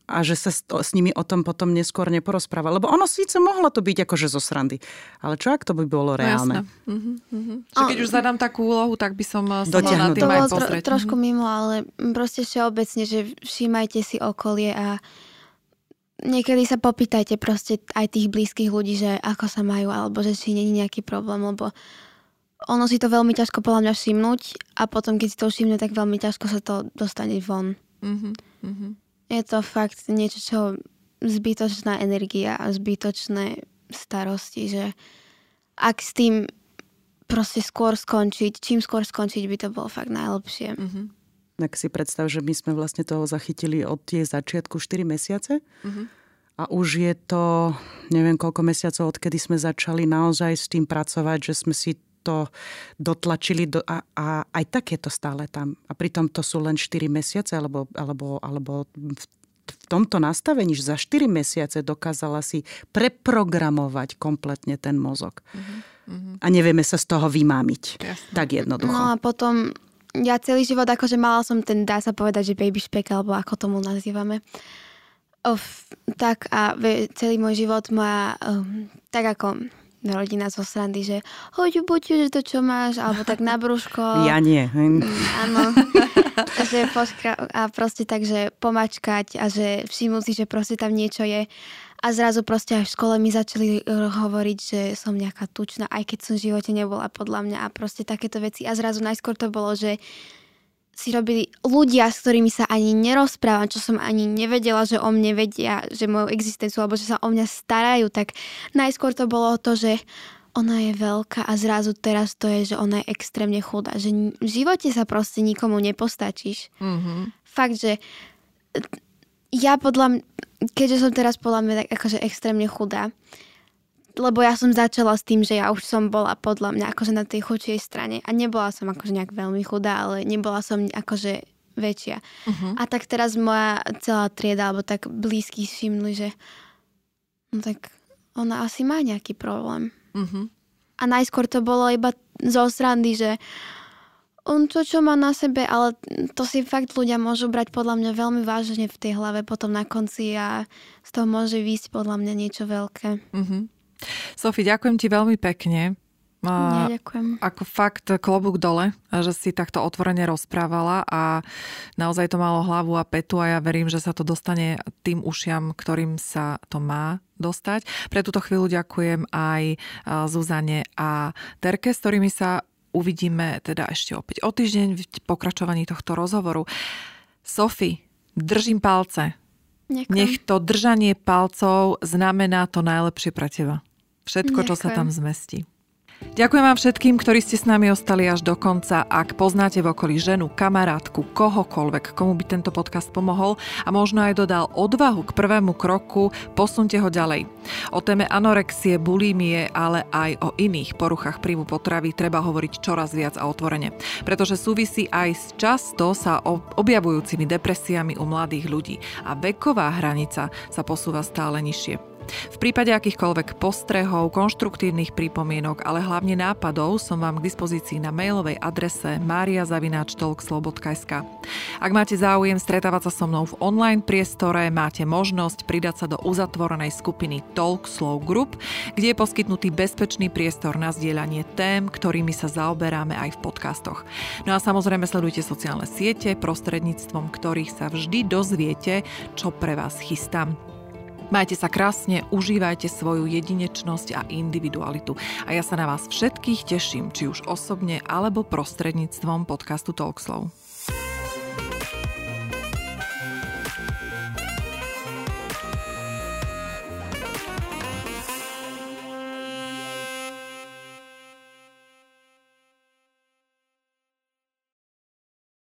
a že sa s nimi o tom potom neskôr neporozpráva. Lebo ono síce mohlo to byť akože zo srandy, ale čo ak to by bolo reálne? No, keď už zadám takú úlohu, tak by som sa na tým to aj pozrieť. Trošku mimo, ale proste všeobecne, že všímajte si okolie a niekedy sa popýtajte proste aj tých blízkych ľudí, že ako sa majú, alebo že či nie je nejaký problém, lebo ono si to veľmi ťažko podľa mňa všimnúť a potom, keď si to všimne, tak veľmi ťažko sa to dostane von. Je to fakt niečo, čo zbytočná energia a zbytočné starosti, že ak s tým proste skôr skončiť, čím skôr skončiť, by to bolo fakt najlepšie. Tak si predstav, že my sme vlastne toho zachytili od tej začiatku 4 mesiace a už je to, neviem koľko mesiacov, odkedy sme začali naozaj s tým pracovať, že sme si to dotlačili a aj tak je to stále tam. A pritom to sú len 4 mesiace, alebo v tomto nastavení, že za 4 mesiace dokázala si preprogramovať kompletne ten mozog. A nevieme sa z toho vymámiť. Jasne. Tak jednoducho. No a potom... Ja celý život, akože mala som ten, dá sa povedať, že baby špek, alebo ako tomu nazývame. Tak a celý môj život má tak ako rodina zo srandy, že hoď buď, že to čo máš, alebo tak na brúško. Ja nie. Áno. A proste tak, že pomačkať a že všimnú si, že proste tam niečo je. A zrazu proste aj v škole mi začali hovoriť, že som nejaká tučná, aj keď som v živote nebola podľa mňa a proste takéto veci. A zrazu najskôr to bolo, že si robili ľudia, s ktorými sa ani nerozprávam, čo som ani nevedela, že o mne vedia, že moju existenciu, alebo že sa o mňa starajú. Tak najskôr to bolo to, že ona je veľká a zrazu teraz to je, že ona je extrémne chudá. Že v živote sa proste nikomu nepostačíš. Fakt, že ja podľa mňa, keďže som teraz podľa mňa tak akože extrémne chudá, lebo ja som začala s tým, že ja už som bola podľa mňa akože na tej chudšej strane a nebola som akože nejak veľmi chudá, ale nebola som akože väčšia. A tak teraz moja celá trieda, alebo tak blízky všimli, že no tak ona asi má nejaký problém. A najskôr to bolo iba zo srandy, že On to, čo má na sebe, ale to si fakt ľudia môžu brať podľa mňa veľmi vážne v tej hlave potom na konci a z toho môže výjsť podľa mňa niečo veľké. Mm-hmm. Sophie, ďakujem ti veľmi pekne. Ja ďakujem. Ako fakt klobúk dole, že si takto otvorene rozprávala a naozaj to malo hlavu a petu a ja verím, že sa to dostane tým ušiam, ktorým sa to má dostať. Pre túto chvíľu ďakujem aj Zuzane a Terke, s ktorými sa uvidíme teda ešte opäť o týždeň v pokračovaní tohto rozhovoru. Sophie, držím palce. Ďakujem. Nech to držanie palcov znamená to najlepšie pre teba. Všetko, ďakujem, čo sa tam zmestí. Ďakujem vám všetkým, ktorí ste s nami ostali až do konca. Ak poznáte v okolí ženu, kamarátku, kohokoľvek, komu by tento podcast pomohol a možno aj dodal odvahu k prvému kroku, posunte ho ďalej. O téme anorexie, bulimie, ale aj o iných poruchách príjmu potravy treba hovoriť čoraz viac a otvorene, pretože súvisí aj s často sa objavujúcimi depresiami u mladých ľudí a veková hranica sa posúva stále nižšie. V prípade akýchkoľvek postrehov, konštruktívnych pripomienok, ale hlavne nápadov som vám k dispozícii na mailovej adrese maria@talkslow.sk. Ak máte záujem stretávať sa so mnou v online priestore, máte možnosť pridať sa do uzatvorenej skupiny Talk Slow Group, kde je poskytnutý bezpečný priestor na zdieľanie tém, ktorými sa zaoberáme aj v podcastoch. No a samozrejme sledujte sociálne siete, prostredníctvom ktorých sa vždy dozviete, čo pre vás chystám. Majte sa krásne, užívajte svoju jedinečnosť a individualitu. A ja sa na vás všetkých teším, či už osobne, alebo prostredníctvom podcastu Talk Slow.